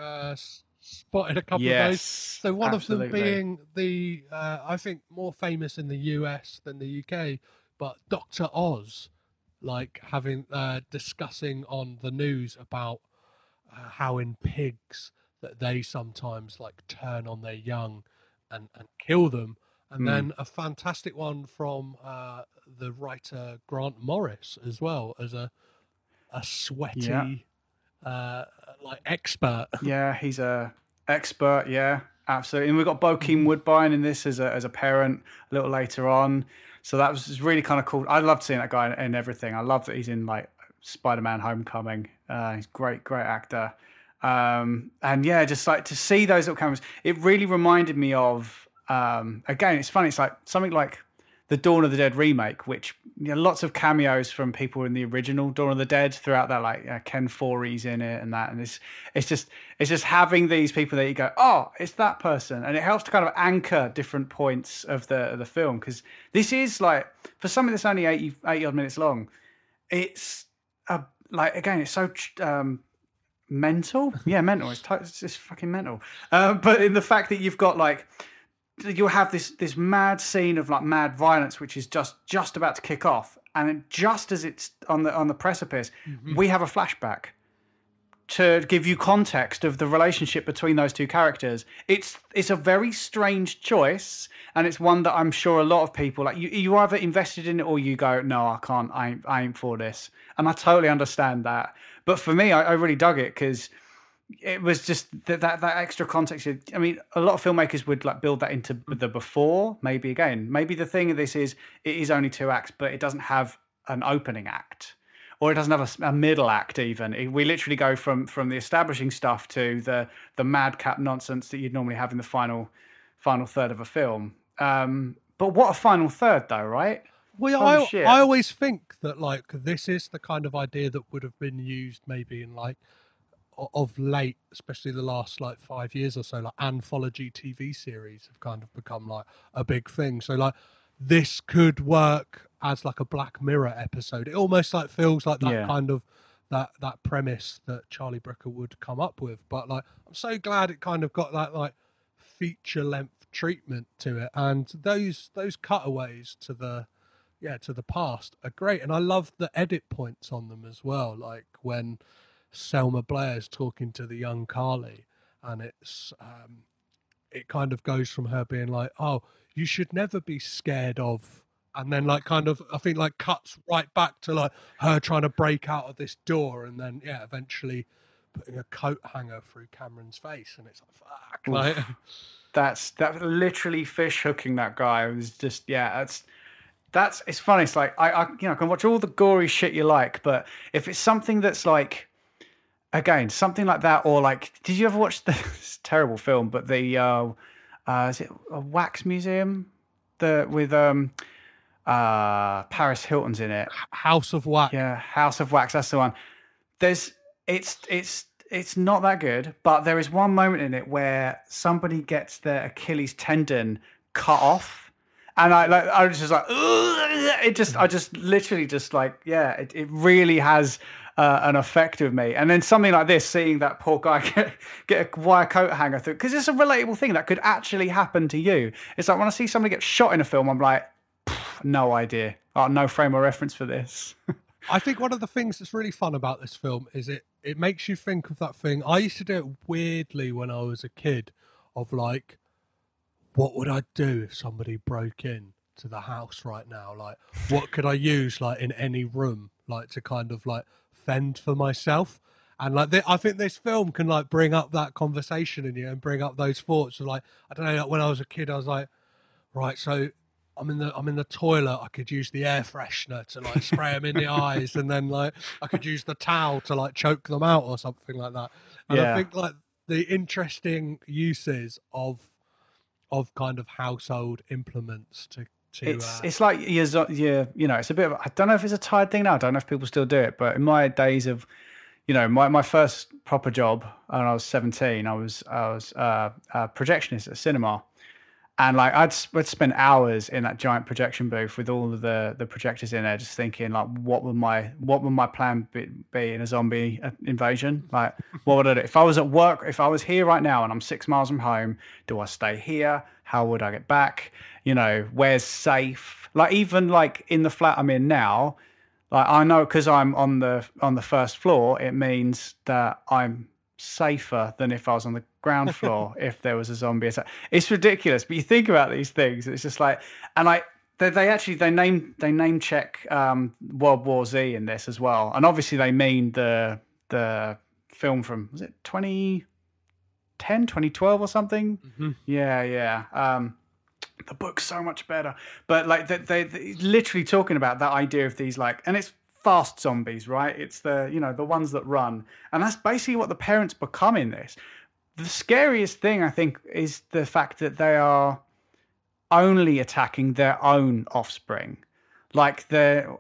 spotted a couple of those. So one of them being the I think more famous in the US than the UK. But Dr. Oz, like having discussing on the news about how in pigs that they sometimes like turn on their young and kill them. And then a fantastic one from the writer Grant Morris as well, as a sweaty like expert. Yeah, he's a expert. Yeah, absolutely. And we've got Bokeem Woodbine in this as a parent a little later on. So that was really kind of cool. I loved seeing that guy in everything. I love that he's in like Spider-Man: Homecoming. He's great actor. And yeah, just like to see those little cameras, it really reminded me of. Again, it's funny. It's like something like the Dawn of the Dead remake, which lots of cameos from people in the original Dawn of the Dead throughout that, like Ken Foree's in it and that. And it's just having these people that you go, oh, it's that person, and it helps to kind of anchor different points of the film, because this is like, for something that's only 80 odd minutes long, it's like, again, it's so. Mental. It's just fucking mental. But in the fact that you've got like. You'll have this mad scene of like mad violence, which is just about to kick off, and then just as it's on the precipice, we have a flashback to give you context of the relationship between those two characters. It's a very strange choice, and it's one that I'm sure a lot of people like you either invested in it or you go, no, I can't, I ain't for this, and I totally understand that. But for me, I really dug it because. It was just that extra context. I mean, a lot of filmmakers would like build that into the before. Maybe the thing of this is it is only two acts, but it doesn't have an opening act, or it doesn't have a middle act. Even we literally go from the establishing stuff to the madcap nonsense that you'd normally have in the final third of a film. But what a final third, though, right? Well, I always think that like this is the kind of idea that would have been used maybe in like. Of late, especially the last like 5 years or so, like anthology TV series have kind of become like a big thing. So like this could work as like a Black Mirror episode. It almost like feels like that kind of that premise that Charlie Brooker would come up with. But like I'm so glad it kind of got that like feature length treatment to it. And those cutaways to the past are great. And I love the edit points on them as well. Like when Selma Blair's talking to the young Carly, and it's it kind of goes from her being like, "Oh, you should never be scared of," and then like kind of I think like cuts right back to like her trying to break out of this door, and then eventually putting a coat hanger through Cameron's face, and it's like, "Fuck!" Like that's literally fish hooking that guy. It was just that's it's funny. It's like I can watch all the gory shit you like, but if it's something that's like. Again, something like that, or like, did you ever watch this terrible film? But the is it a Wax Museum? With Paris Hilton's in it. House of Wax. Yeah, House of Wax. That's the one. It's not that good, but there is one moment in it where somebody gets their Achilles tendon cut off, and I was just like, ugh! It really has. An effect with me, and then something like this, seeing that poor guy get a wire coat hanger through, because it's a relatable thing that could actually happen to you. It's like when I see somebody get shot in a film, I'm like, no idea, no frame of reference for this. I think one of the things that's really fun about this film is it makes you think of that thing. I used to do it weirdly when I was a kid, of like, what would I do if somebody broke in to the house right now? Like, what could I use like in any room, like to kind of like. Fend for myself, and like I think this film can like bring up that conversation in you and bring up those thoughts of like I don't know, like when I was a kid I was like, right, so I'm in the toilet, I could use the air freshener to like spray them in the eyes, and then like I could use the towel to like choke them out or something like that. And I think like the interesting uses of kind of household implements to it's like you're it's a bit of, I don't know if it's a tired thing now, I don't know if people still do it, but in my days of my first proper job when I was 17, I was a projectionist at a cinema, and like I'd spend hours in that giant projection booth with all of the projectors in there, just thinking like what would my plan be in a zombie invasion, like what would I do if I was at work, if I was here right now and I'm 6 miles from home, do I stay here, how would I get back, where's safe, like even like in the flat I'm in now, Like, I know because I'm on the first floor, it means that I'm safer than if I was on the ground floor if there was a zombie attack. It's ridiculous, but you think about these things. It's just like, and I they name check World War Z in this as well, and obviously they mean the film from, was it 2010, 2012 or something? Mm-hmm. Yeah. The book's so much better, but like they literally talking about that idea of these, like, and it's fast zombies, right? It's the, you know, the ones that run, and that's basically what the parents become in this. The scariest thing, I think, is the fact that they are only attacking their own offspring. Like they're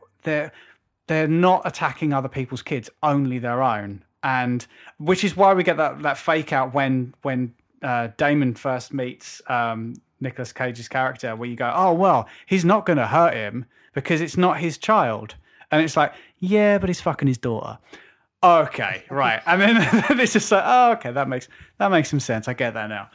not attacking other people's kids, only their own, and which is why we get that fake out when Damon first meets Nicolas Cage's character, where you go, oh, well, he's not going to hurt him because it's not his child. And it's like, yeah, but he's fucking his daughter. Okay, right. And then it's just like, oh, okay, that makes some sense. I get that now.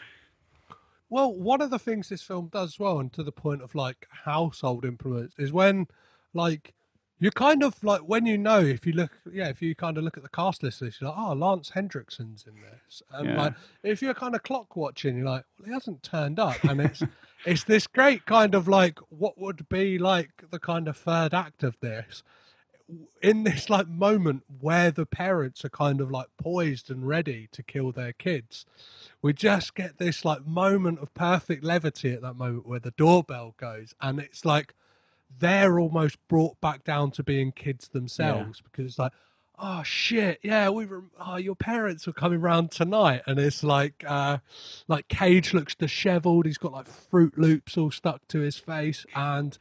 Well, one of the things this film does well, and to the point of like household influence, is when like you kind of like, when you know, if you kind of look at the cast list, you're like, oh, Lance Hendrickson's in this. And like, if you're kind of clock watching, you're like, well, he hasn't turned up. And it's it's this great kind of like, what would be like the kind of third act of this, in this like moment where the parents are kind of like poised and ready to kill their kids. We just get this like moment of perfect levity at that moment where the doorbell goes, and it's like, they're almost brought back down to being kids themselves, because it's like, oh shit, yeah, your parents are coming round tonight, and it's like Cage looks dishevelled, he's got like Fruit Loops all stuck to his face, and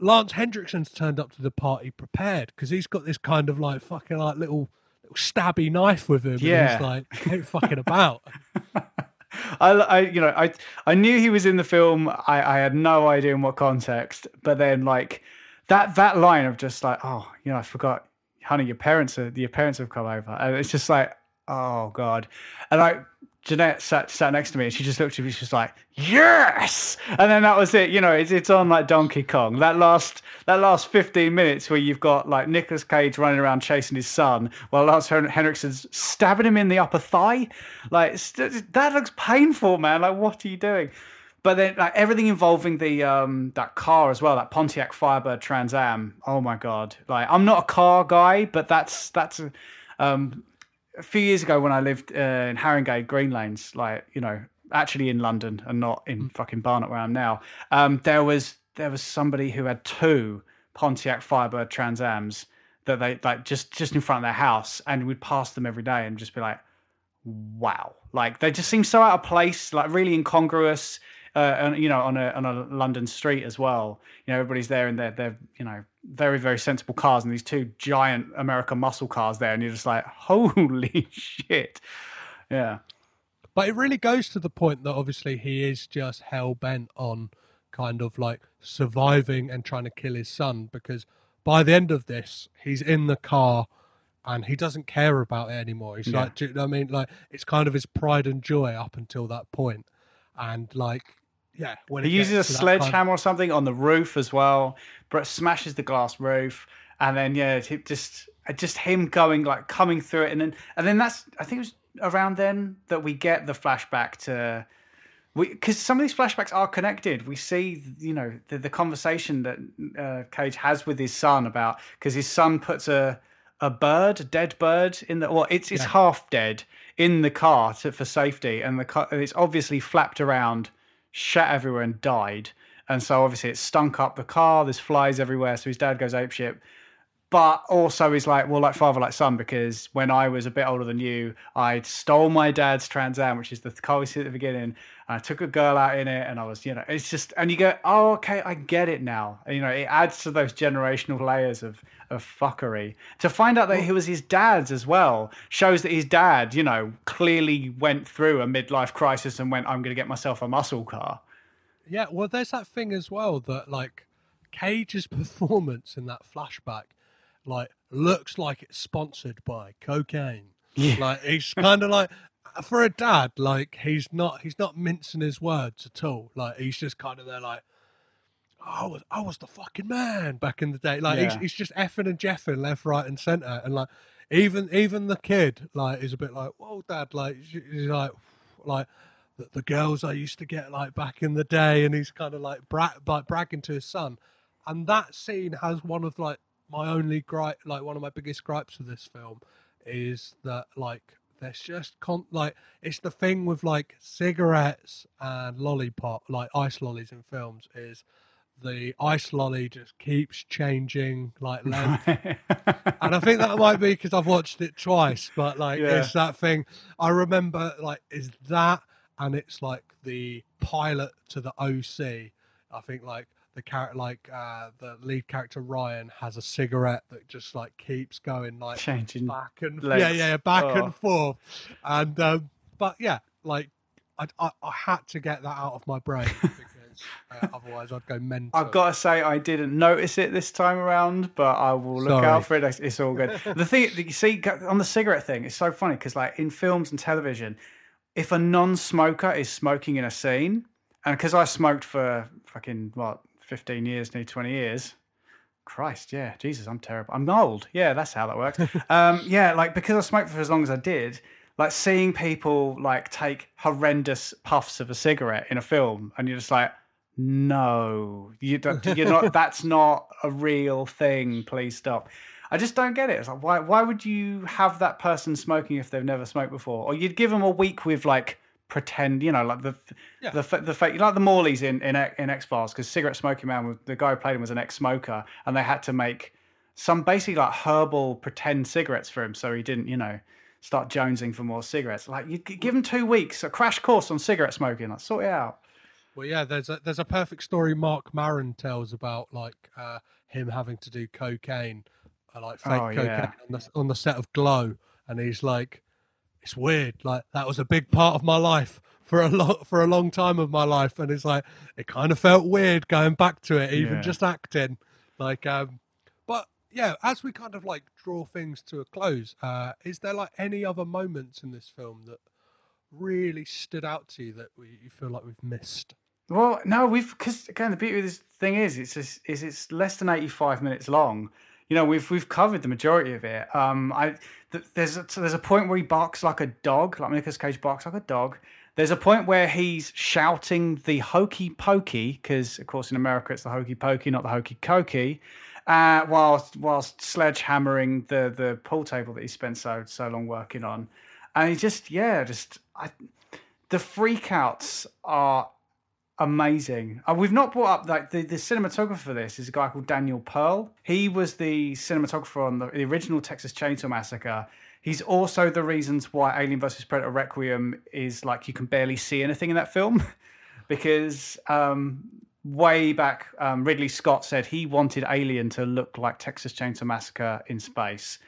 Lance Hendrickson's turned up to the party prepared because he's got this kind of like fucking like little stabby knife with him, and he's like, ain't fucking about. I knew he was in the film. I had no idea in what context, but then like that line of just like, oh, you know, I forgot, honey, your parents have come over, and it's just like, oh god. And like Jeanette sat next to me, and she just looked at me, she's like, yes. And then that was it. You know, it's on like Donkey Kong. That last 15 minutes where you've got like Nicolas Cage running around chasing his son while Lance Henriksen's stabbing him in the upper thigh. Like, that looks painful, man. Like, what are you doing? But then like everything involving the that car as well, that Pontiac Firebird Trans Am. Oh my god. Like, I'm not a car guy, but a few years ago when I lived in Haringey, Green Lanes, like, you know, actually in London and not in fucking Barnet where I am now, there was somebody who had two Pontiac Firebird Trans Ams that they like just in front of their house, and we'd pass them every day and just be like, wow. Like, they just seem so out of place, like really incongruous, and, you know, on a London street as well. You know, everybody's there in their, you know, very, very sensible cars, and these two giant American muscle cars there, and you're just like, holy shit. Yeah. But it really goes to the point that obviously he is just hell-bent on kind of like surviving and trying to kill his son, because by the end of this, he's in the car and he doesn't care about it anymore. He's like, do you know what I mean? Like, it's kind of his pride and joy up until that point. And like, yeah, when he uses a sledgehammer or something on the roof as well, but smashes the glass roof, and then just him going like coming through it, and then that's, I think it was around then that we get the flashback to, because some of these flashbacks are connected. We see, you know, the conversation that Cage has with his son about, because his son puts a dead bird in the, well, it's half dead in the car for safety, and the car, it's obviously flapped around, shat everywhere and died, and so obviously it stunk up the car, there's flies everywhere, so his dad goes apeshit. But also he's like, well, like father, like son, because when I was a bit older than you, I stole my dad's Trans Am, which is the car we see at the beginning, and I took a girl out in it, and I was, you know, it's just, and you go, oh, okay, I get it now. And, you know, it adds to those generational layers of fuckery. To find out that it was his dad's as well shows that his dad, you know, clearly went through a midlife crisis and went, I'm going to get myself a muscle car. Yeah, well, there's that thing as well that, like, Cage's performance in that flashback, like, looks like it's sponsored by cocaine. Yeah. Like, he's kind of like, for a dad, like, he's not mincing his words at all. Like, he's just kind of there like, I was the fucking man back in the day. Like, he's just effing and jeffing left, right, and centre. And like, even the kid, like, is a bit like, whoa, Dad. Like, he's like the girls I used to get like back in the day. And he's kind of like bragging to his son. And that scene has one of like my only gripe, like one of my biggest gripes with this film, is that like there's just like it's the thing with like cigarettes and lollipop, like ice lollies in films, is the ice lolly just keeps changing like length. Right. And I think that might be because I've watched it twice, but like it's that thing. I remember like is that, and it's like the pilot to the OC. I think like the character, like the lead character Ryan, has a cigarette that just like keeps going, like changing back and legs. And forth. And but yeah, like I had to get that out of my brain because otherwise I'd go mental. I've got to say I didn't notice it this time around, but I will look out for it. It's all good. The thing you see on the cigarette thing, it's so funny because like in films and television, if a non-smoker is smoking in a scene, and because I smoked for fucking 15 years, nearly 20 years. Christ, yeah. Jesus, I'm terrible. I'm old. Yeah, that's how that works. Like, because I smoked for as long as I did, like, seeing people, like, take horrendous puffs of a cigarette in a film, and you're just like, no, you're not, that's not a real thing. Please stop. I just don't get it. It's like, why would you have that person smoking if they've never smoked before? Or you'd give them a week with, like, pretend, you know, like the fake, like the Morleys in X-Files, because cigarette smoking man, the guy who played him was an ex-smoker, and they had to make some basically like herbal pretend cigarettes for him, so he didn't, you know, start jonesing for more cigarettes. Like, you give him 2 weeks, a crash course on cigarette smoking, like sort it out. Well, yeah, there's a perfect story Mark Maron tells about like him having to do cocaine, like fake cocaine on the set of Glow, and he's like, it's weird. Like, that was a big part of my life for a long time of my life, and it's like it kind of felt weird going back to it, even just acting. Like, but yeah, as we kind of like draw things to a close, is there like any other moments in this film that really stood out to you that you feel like we've missed? Well, no, because again, the beauty of this thing is it's less than 85 minutes long. You know, we've covered the majority of it. There's a point where he barks like a dog, like Nicolas Cage barks like a dog. There's a point where he's shouting the hokey pokey, because of course in America it's the hokey pokey, not the hokey cokey, whilst sledgehammering the pool table that he spent so long working on. And he the freakouts are amazing. We've not brought up like the cinematographer for this is a guy called Daniel Pearl. He was the cinematographer on the original Texas Chainsaw Massacre. He's also the reasons why Alien vs Predator Requiem is like you can barely see anything in that film, because way back Ridley Scott said he wanted Alien to look like Texas Chainsaw Massacre in space.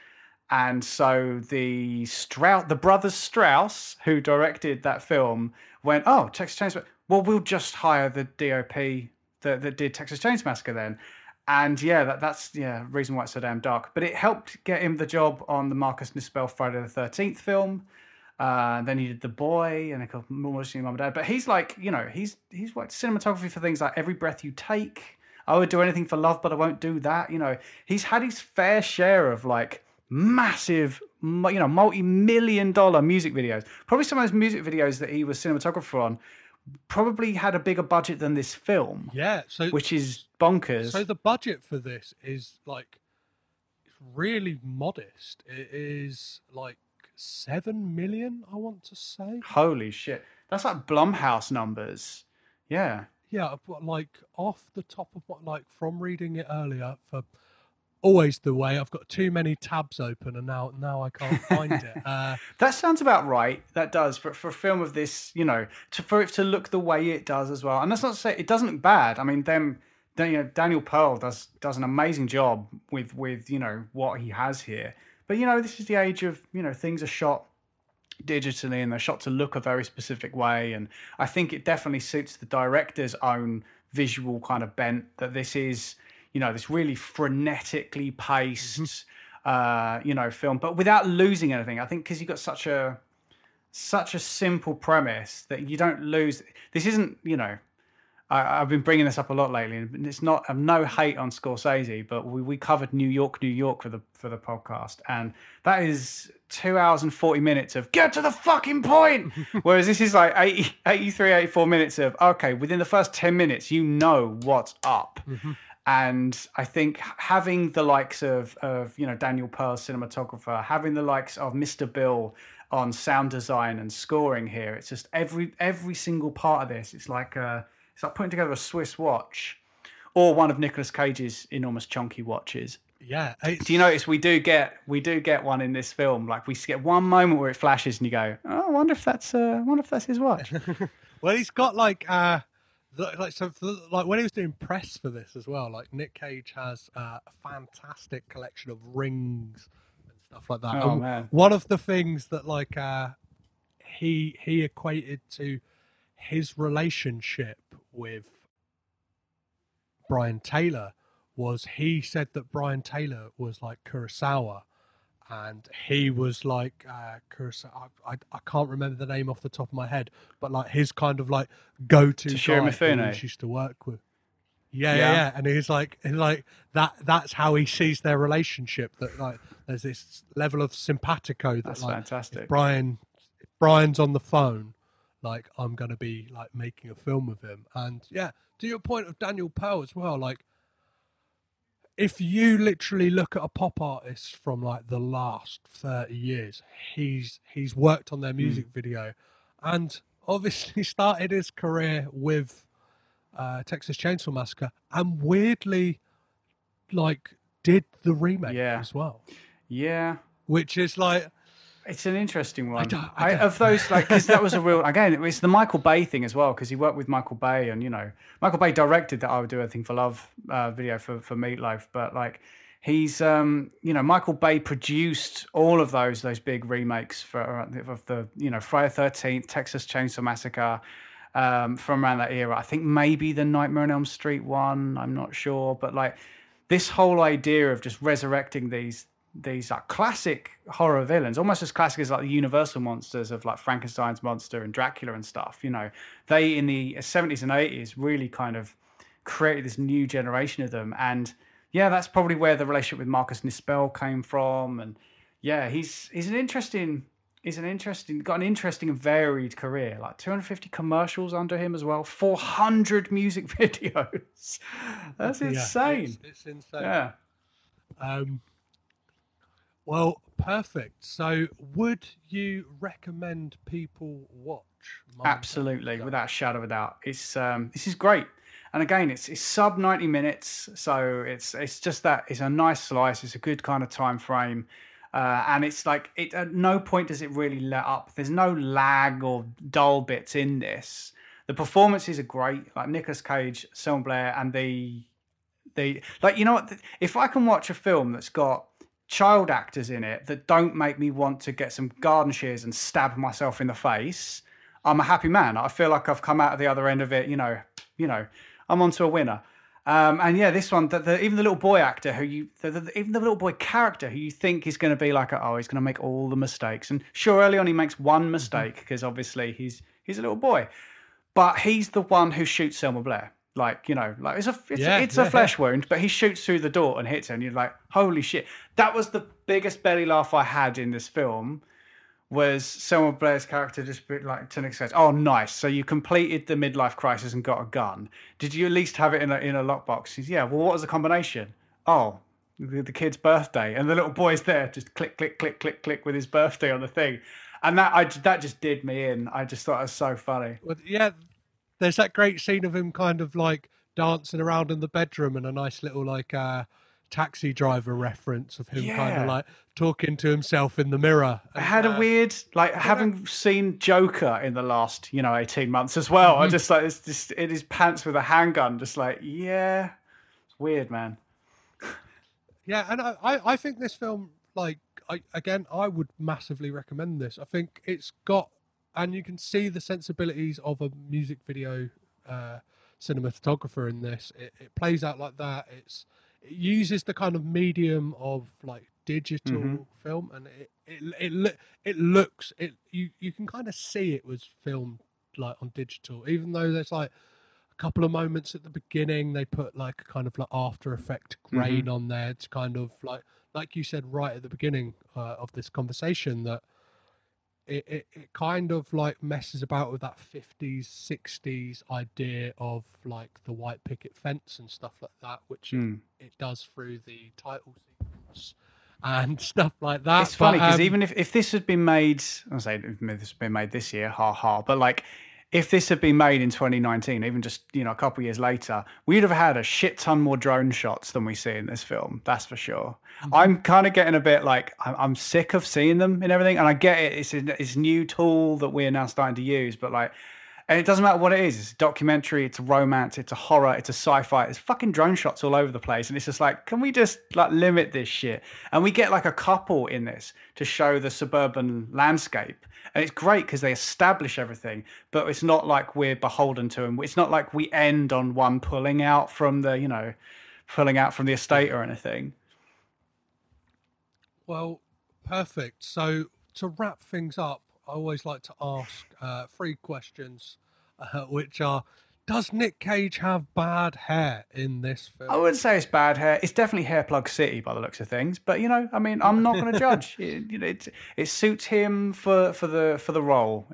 And so the brothers Strauss, who directed that film, went, oh, Texas Chainsaw, well, we'll just hire the DOP that did Texas Chainsaw Massacre then. And yeah, that's reason why it's so damn dark. But it helped get him the job on the Marcus Nispel Friday the 13th film. Then he did The Boy and a couple more Machine Mum and Dad. But he's like, you know, he's worked cinematography for things like Every Breath You Take. I would do anything for love, but I won't do that. You know, he's had his fair share of like massive, you know, multi-million-dollar music videos. Probably some of those music videos that he was cinematographer on probably had a bigger budget than this film. Yeah, so which is bonkers. So the budget for this is like really modest. It is like 7 million, I want to say. Holy shit, that's like Blumhouse numbers. Yeah, yeah. Like off the top of what, like from reading it earlier, for always the way I've got too many tabs open and now I can't find it. That sounds about right. That does, but for a film of this, you know, for it to look the way it does as well. And that's not to say it doesn't look bad. I mean, you know, Daniel Pearl does an amazing job with you know what he has here. But you know, this is the age of, you know, things are shot digitally and they're shot to look a very specific way. And I think it definitely suits the director's own visual kind of bent that this is. You know, this really frenetically paced, you know, film, but without losing anything. I think because you've got such a simple premise that you don't lose. This isn't, you know, I've been bringing this up a lot lately, and it's not, I'm no hate on Scorsese, but we covered New York, New York for the podcast, and that is 2 hours and 40 minutes of get to the fucking point, whereas this is like 84 minutes of, okay, within the first 10 minutes, you know what's up. Mm-hmm. And I think having the likes of Daniel Pearl's cinematographer, having the likes of Mr. Bill on sound design and scoring here, it's just every single part of this, it's like putting together a Swiss watch or one of Nicolas Cage's enormous chonky watches. Yeah. Do you notice we do get one in this film? Like we get one moment where it flashes and you go, oh, I wonder if that's his watch. Well, he's got like when he was doing press for this as well, like Nick Cage has a fantastic collection of rings and stuff like that. Oh, man. One of the things that like he equated to his relationship with Brian Taylor was he said that Brian Taylor was like Kurosawa, and he was like Kurosawa. I can't remember the name off the top of my head, but like his kind of like go-to guy that he used to work with. Yeah. And he's like, that's how he sees their relationship. That like there's this level of simpatico. That's like, fantastic. If Brian's on the phone, like I'm gonna be like making a film with him. And yeah, to your point of Daniel Pearl as well, like. If you literally look at a pop artist from like the last 30 years, he's worked on their music video, and obviously started his career with Texas Chainsaw Massacre, and weirdly, like did the remake as well. Yeah, which is like it's an interesting one. I of those, like, because that was a real again. It's the Michael Bay thing as well, because he worked with Michael Bay, and Michael Bay directed that I Would Do Anything for Love video for Meatloaf, but like he's Michael Bay produced all of those big remakes of the Friday the 13th, Texas Chainsaw Massacre from around that era. I think maybe the Nightmare on Elm Street one. I'm not sure, but like this whole idea of just resurrecting these like classic horror villains, almost as classic as like the Universal monsters of like Frankenstein's monster and Dracula and stuff. They in the 70s and 80s really kind of created this new generation of them. And yeah, that's probably where the relationship with Marcus Nispel came from. And yeah, he's got an interesting and varied career, like 250 commercials under him as well, 400 music videos. That's insane. Yeah, it's insane. Yeah. Well, perfect. So would you recommend people watch? Absolutely, without a shadow of a doubt. It's this is great. And again, it's sub 90 minutes, so it's just that it's a nice slice, it's a good kind of time frame. And it's like it at no point does it really let up. There's no lag or dull bits in this. The performances are great, like Nicolas Cage, Selma Blair, and the like if I can watch a film that's got child actors in it that don't make me want to get some garden shears and stab myself in the face, I'm a happy man. I feel like I've come out of the other end of it, I'm onto a winner. And yeah, this one, even the little boy actor even the little boy character who you think is going to be like, oh, he's going to make all the mistakes. And sure, early on he makes one mistake because obviously he's a little boy, but he's the one who shoots Selma Blair. Like, it's a flesh wound, but he shoots through the door and hits her, and you're like, holy shit. That was the biggest belly laugh I had in this film, was Selma Blair's character just like, to an extent, oh, nice. So you completed the midlife crisis and got a gun. Did you at least have it in a lockbox? She's, yeah, well, what was the combination? Oh, the kid's birthday. And the little boy's there, just click, click, click, click, click with his birthday on the thing. And that just did me in. I just thought it was so funny. Well, yeah. There's that great scene of him kind of like dancing around in the bedroom, and a nice little like taxi driver reference of him kind of like talking to himself in the mirror. I had a weird, like having seen Joker in the last, 18 months as well. Mm-hmm. I just like, it's just in his pants with a handgun, just like, yeah, it's weird, man. Yeah. And I think this film, like, I would massively recommend this. I think it's got, and you can see the sensibilities of a music video cinematographer in this. It plays out like that. It uses the kind of medium of like digital film, and it looks you can kind of see it was filmed like on digital, even though there's like a couple of moments at the beginning, they put like kind of like After Effect grain on there to kind of like you said right at the beginning of this conversation, that it kind of like messes about with that 50s, 60s idea of like the white picket fence and stuff like that, which it does through the title sequence and stuff like that. It's funny because even if this had been made, I'll say this has been made this year, but like if this had been made in 2019, even just a couple of years later, we'd have had a shit ton more drone shots than we see in this film. That's for sure. I'm kind of getting a bit like I'm sick of seeing them and everything, and I get it. It's a new tool that we're now starting to use, but like, and it doesn't matter what it is. It's a documentary, it's a romance, it's a horror, it's a sci-fi. It's fucking drone shots all over the place. And it's just like, can we just like limit this shit? And we get like a couple in this to show the suburban landscape. And it's great because they establish everything, but it's not like we're beholden to them. It's not like we end on one pulling out from the, pulling out from the estate or anything. Well, perfect. So to wrap things up, I always like to ask three questions, which are, does Nick Cage have bad hair in this film? I wouldn't say it's bad hair. It's definitely Hairplug City by the looks of things. But, I mean, I'm not going to judge. It suits him for the role.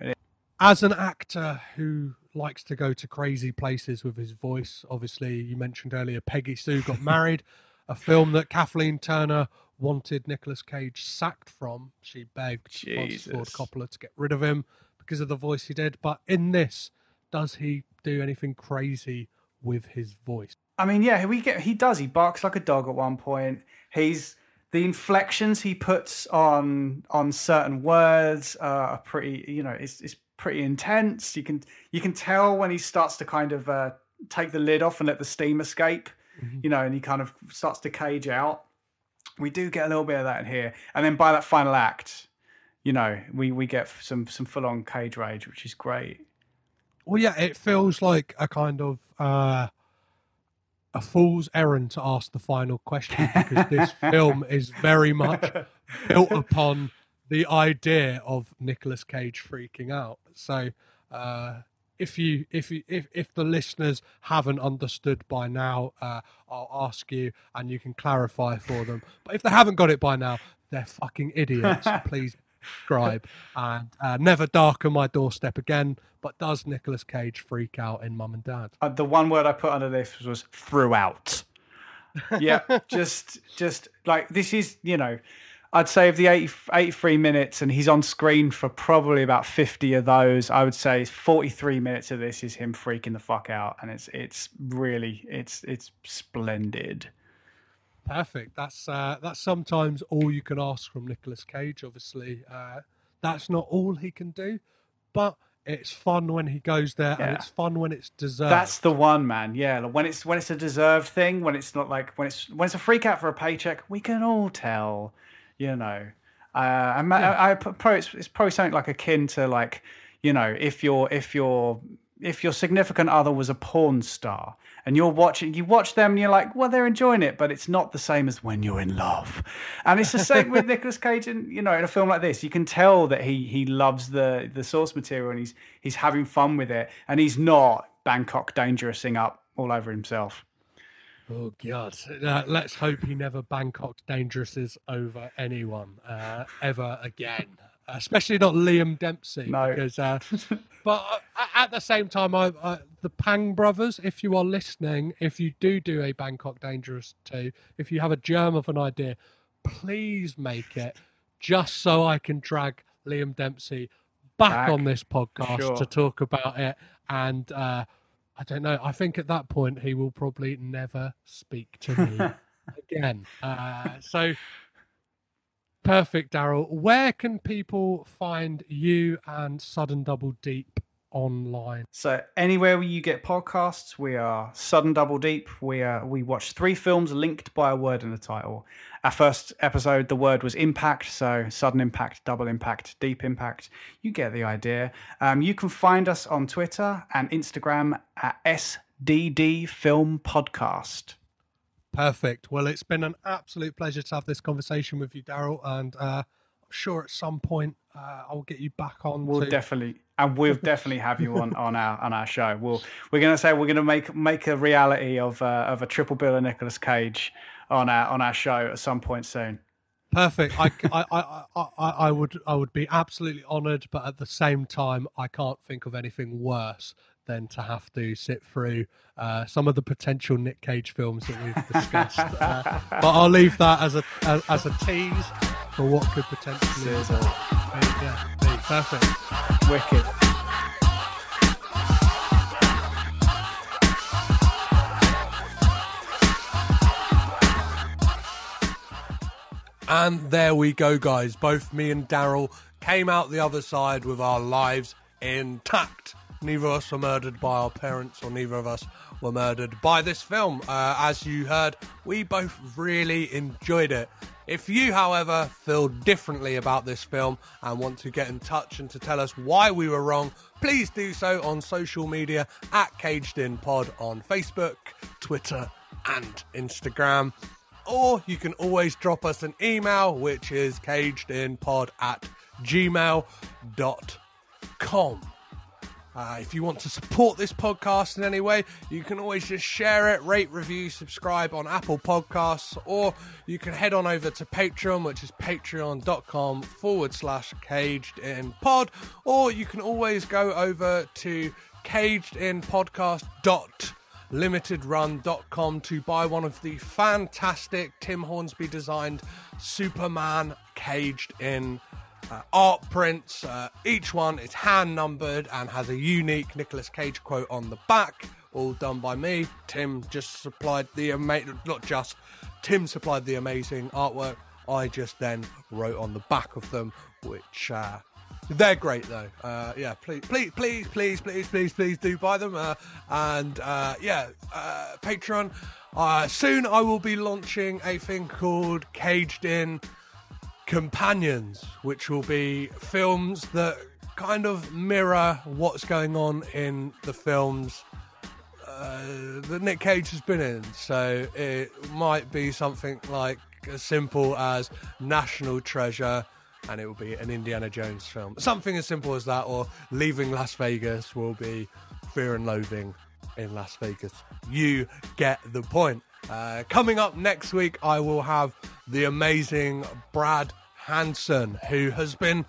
As an actor who likes to go to crazy places with his voice, obviously, you mentioned earlier Peggy Sue Got Married, a film that Kathleen Turner wanted Nicolas Cage sacked from. She begged Ford Coppola to get rid of him because of the voice he did. But in this, does he do anything crazy with his voice? I mean, yeah, he does. He barks like a dog at one point. The inflections he puts on certain words are pretty, it's pretty intense. You can tell when he starts to kind of take the lid off and let the steam escape, and he kind of starts to cage out. We do get a little bit of that in here. And then by that final act, we get some full-on Cage rage, which is great. Well, yeah, it feels like a kind of a fool's errand to ask the final question, because this film is very much built upon the idea of Nicolas Cage freaking out. So If the listeners haven't understood by now, I'll ask you and you can clarify for them. But if they haven't got it by now, they're fucking idiots. Please subscribe and never darken my doorstep again. But does Nicolas Cage freak out in Mum and Dad? The one word I put under this was throughout. Yeah, just like this is, I'd say of the 83 minutes, and he's on screen for probably about 50 of those, I would say 43 minutes of this is him freaking the fuck out, and it's really splendid. Perfect. That's sometimes all you can ask from Nicolas Cage, obviously. That's not all he can do, but it's fun when he goes there, and it's fun when it's deserved. That's the one, man. Yeah, like when it's a deserved thing, when it's not like when it's a freak out for a paycheck, we can all tell. It's probably something like akin to like, if your significant other was a porn star and you watch them and you're like, well, they're enjoying it, but it's not the same as when you're in love. And it's the same with Nicolas Cage in a film like this. You can tell that he loves the source material and he's having fun with it, and he's not Bangkok Dangerousing up all over himself. Oh, God. Let's hope he never Bangkok Dangerouses over anyone ever again, especially not Liam Dempsey. No. Because, but at the same time, the Pang brothers, if you are listening, if you do a Bangkok Dangerous 2, if you have a germ of an idea, please make it just so I can drag Liam Dempsey back on this podcast to talk about it and... I don't know. I think at that point he will probably never speak to me again. So perfect, Daryl. Where can people find you and Sudden Double Deep online? So anywhere where you get podcasts, we are Sudden Double Deep. We watch three films linked by a word in the title. Our first episode, the word was impact, so sudden impact, double impact, deep impact. You get the idea. You can find us on Twitter and Instagram at SDD Film Podcast. Perfect. Well, it's been an absolute pleasure to have this conversation with you, Daryl, and I'm sure at some point I'll get you back on. We'll definitely And we'll definitely have you on our show. We're gonna make a reality of a triple bill of Nicolas Cage on our show at some point soon. Perfect. I would be absolutely honoured, but at the same time, I can't think of anything worse than to have to sit through some of the potential Nick Cage films that we've discussed. But I'll leave that as a tease for what could potentially be. Yeah, perfect. Wicked. And there we go, guys. Both me and Daryl came out the other side with our lives intact. Neither of us were murdered by our parents, or neither of us were murdered by this film. As you heard, we both really enjoyed it. If you, however, feel differently about this film and want to get in touch and to tell us why we were wrong, please do so on social media at CagedInPod on Facebook, Twitter and Instagram. Or you can always drop us an email, which is cagedinpod@gmail.com. If you want to support this podcast in any way, you can always just share it, rate, review, subscribe on Apple Podcasts, or you can head on over to Patreon, which is patreon.com/cagedinpod, or you can always go over to cagedinpodcast.limitedrun.com to buy one of the fantastic Tim Hornsby designed Superman Caged In art prints. Each one is hand numbered and has a unique Nicolas Cage quote on the back, all done by me. Tim supplied the amazing artwork. I just then wrote on the back of them, which they're great though. Yeah, please do buy them. Patreon. Soon I will be launching a thing called Caged In Companions, which will be films that kind of mirror what's going on in the films that Nick Cage has been in. So it might be something like as simple as National Treasure, and it will be an Indiana Jones film. Something as simple as that, or Leaving Las Vegas will be Fear and Loathing in Las Vegas. You get the point. Coming up next week, I will have the amazing Brad Hansen, who has been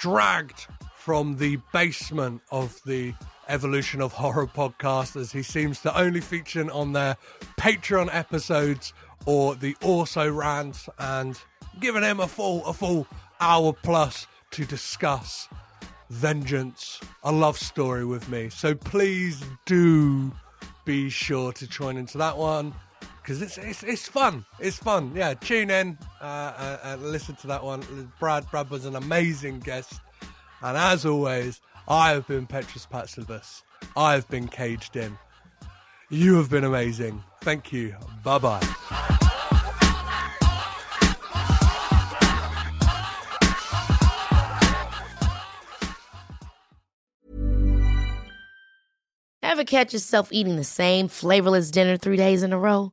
dragged from the basement of the Evolution of Horror podcast, as he seems to only feature on their Patreon episodes or the Orso rants, and giving him a full hour plus to discuss Vengeance, a love story with me. So please do be sure to join into that one, because it's fun. It's fun. Yeah, tune in and listen to that one. Brad was an amazing guest. And as always, I have been Petrus Patsilibus. I have been Caged In. You have been amazing. Thank you. Bye-bye. Ever catch yourself eating the same flavorless dinner 3 days in a row?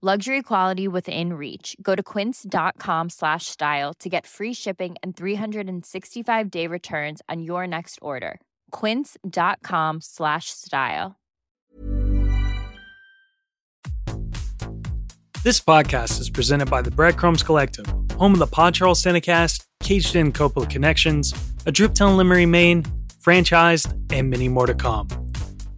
Luxury quality within reach. Go to quince.com/style to get free shipping and 365-day returns on your next order. Quince.com/style. This podcast is presented by the Breadcrumbs Collective, home of the Pod Charles Cinecast, Caged In Coppola Connections, A Drooptown Limery, Maine, Franchised, and many more to come.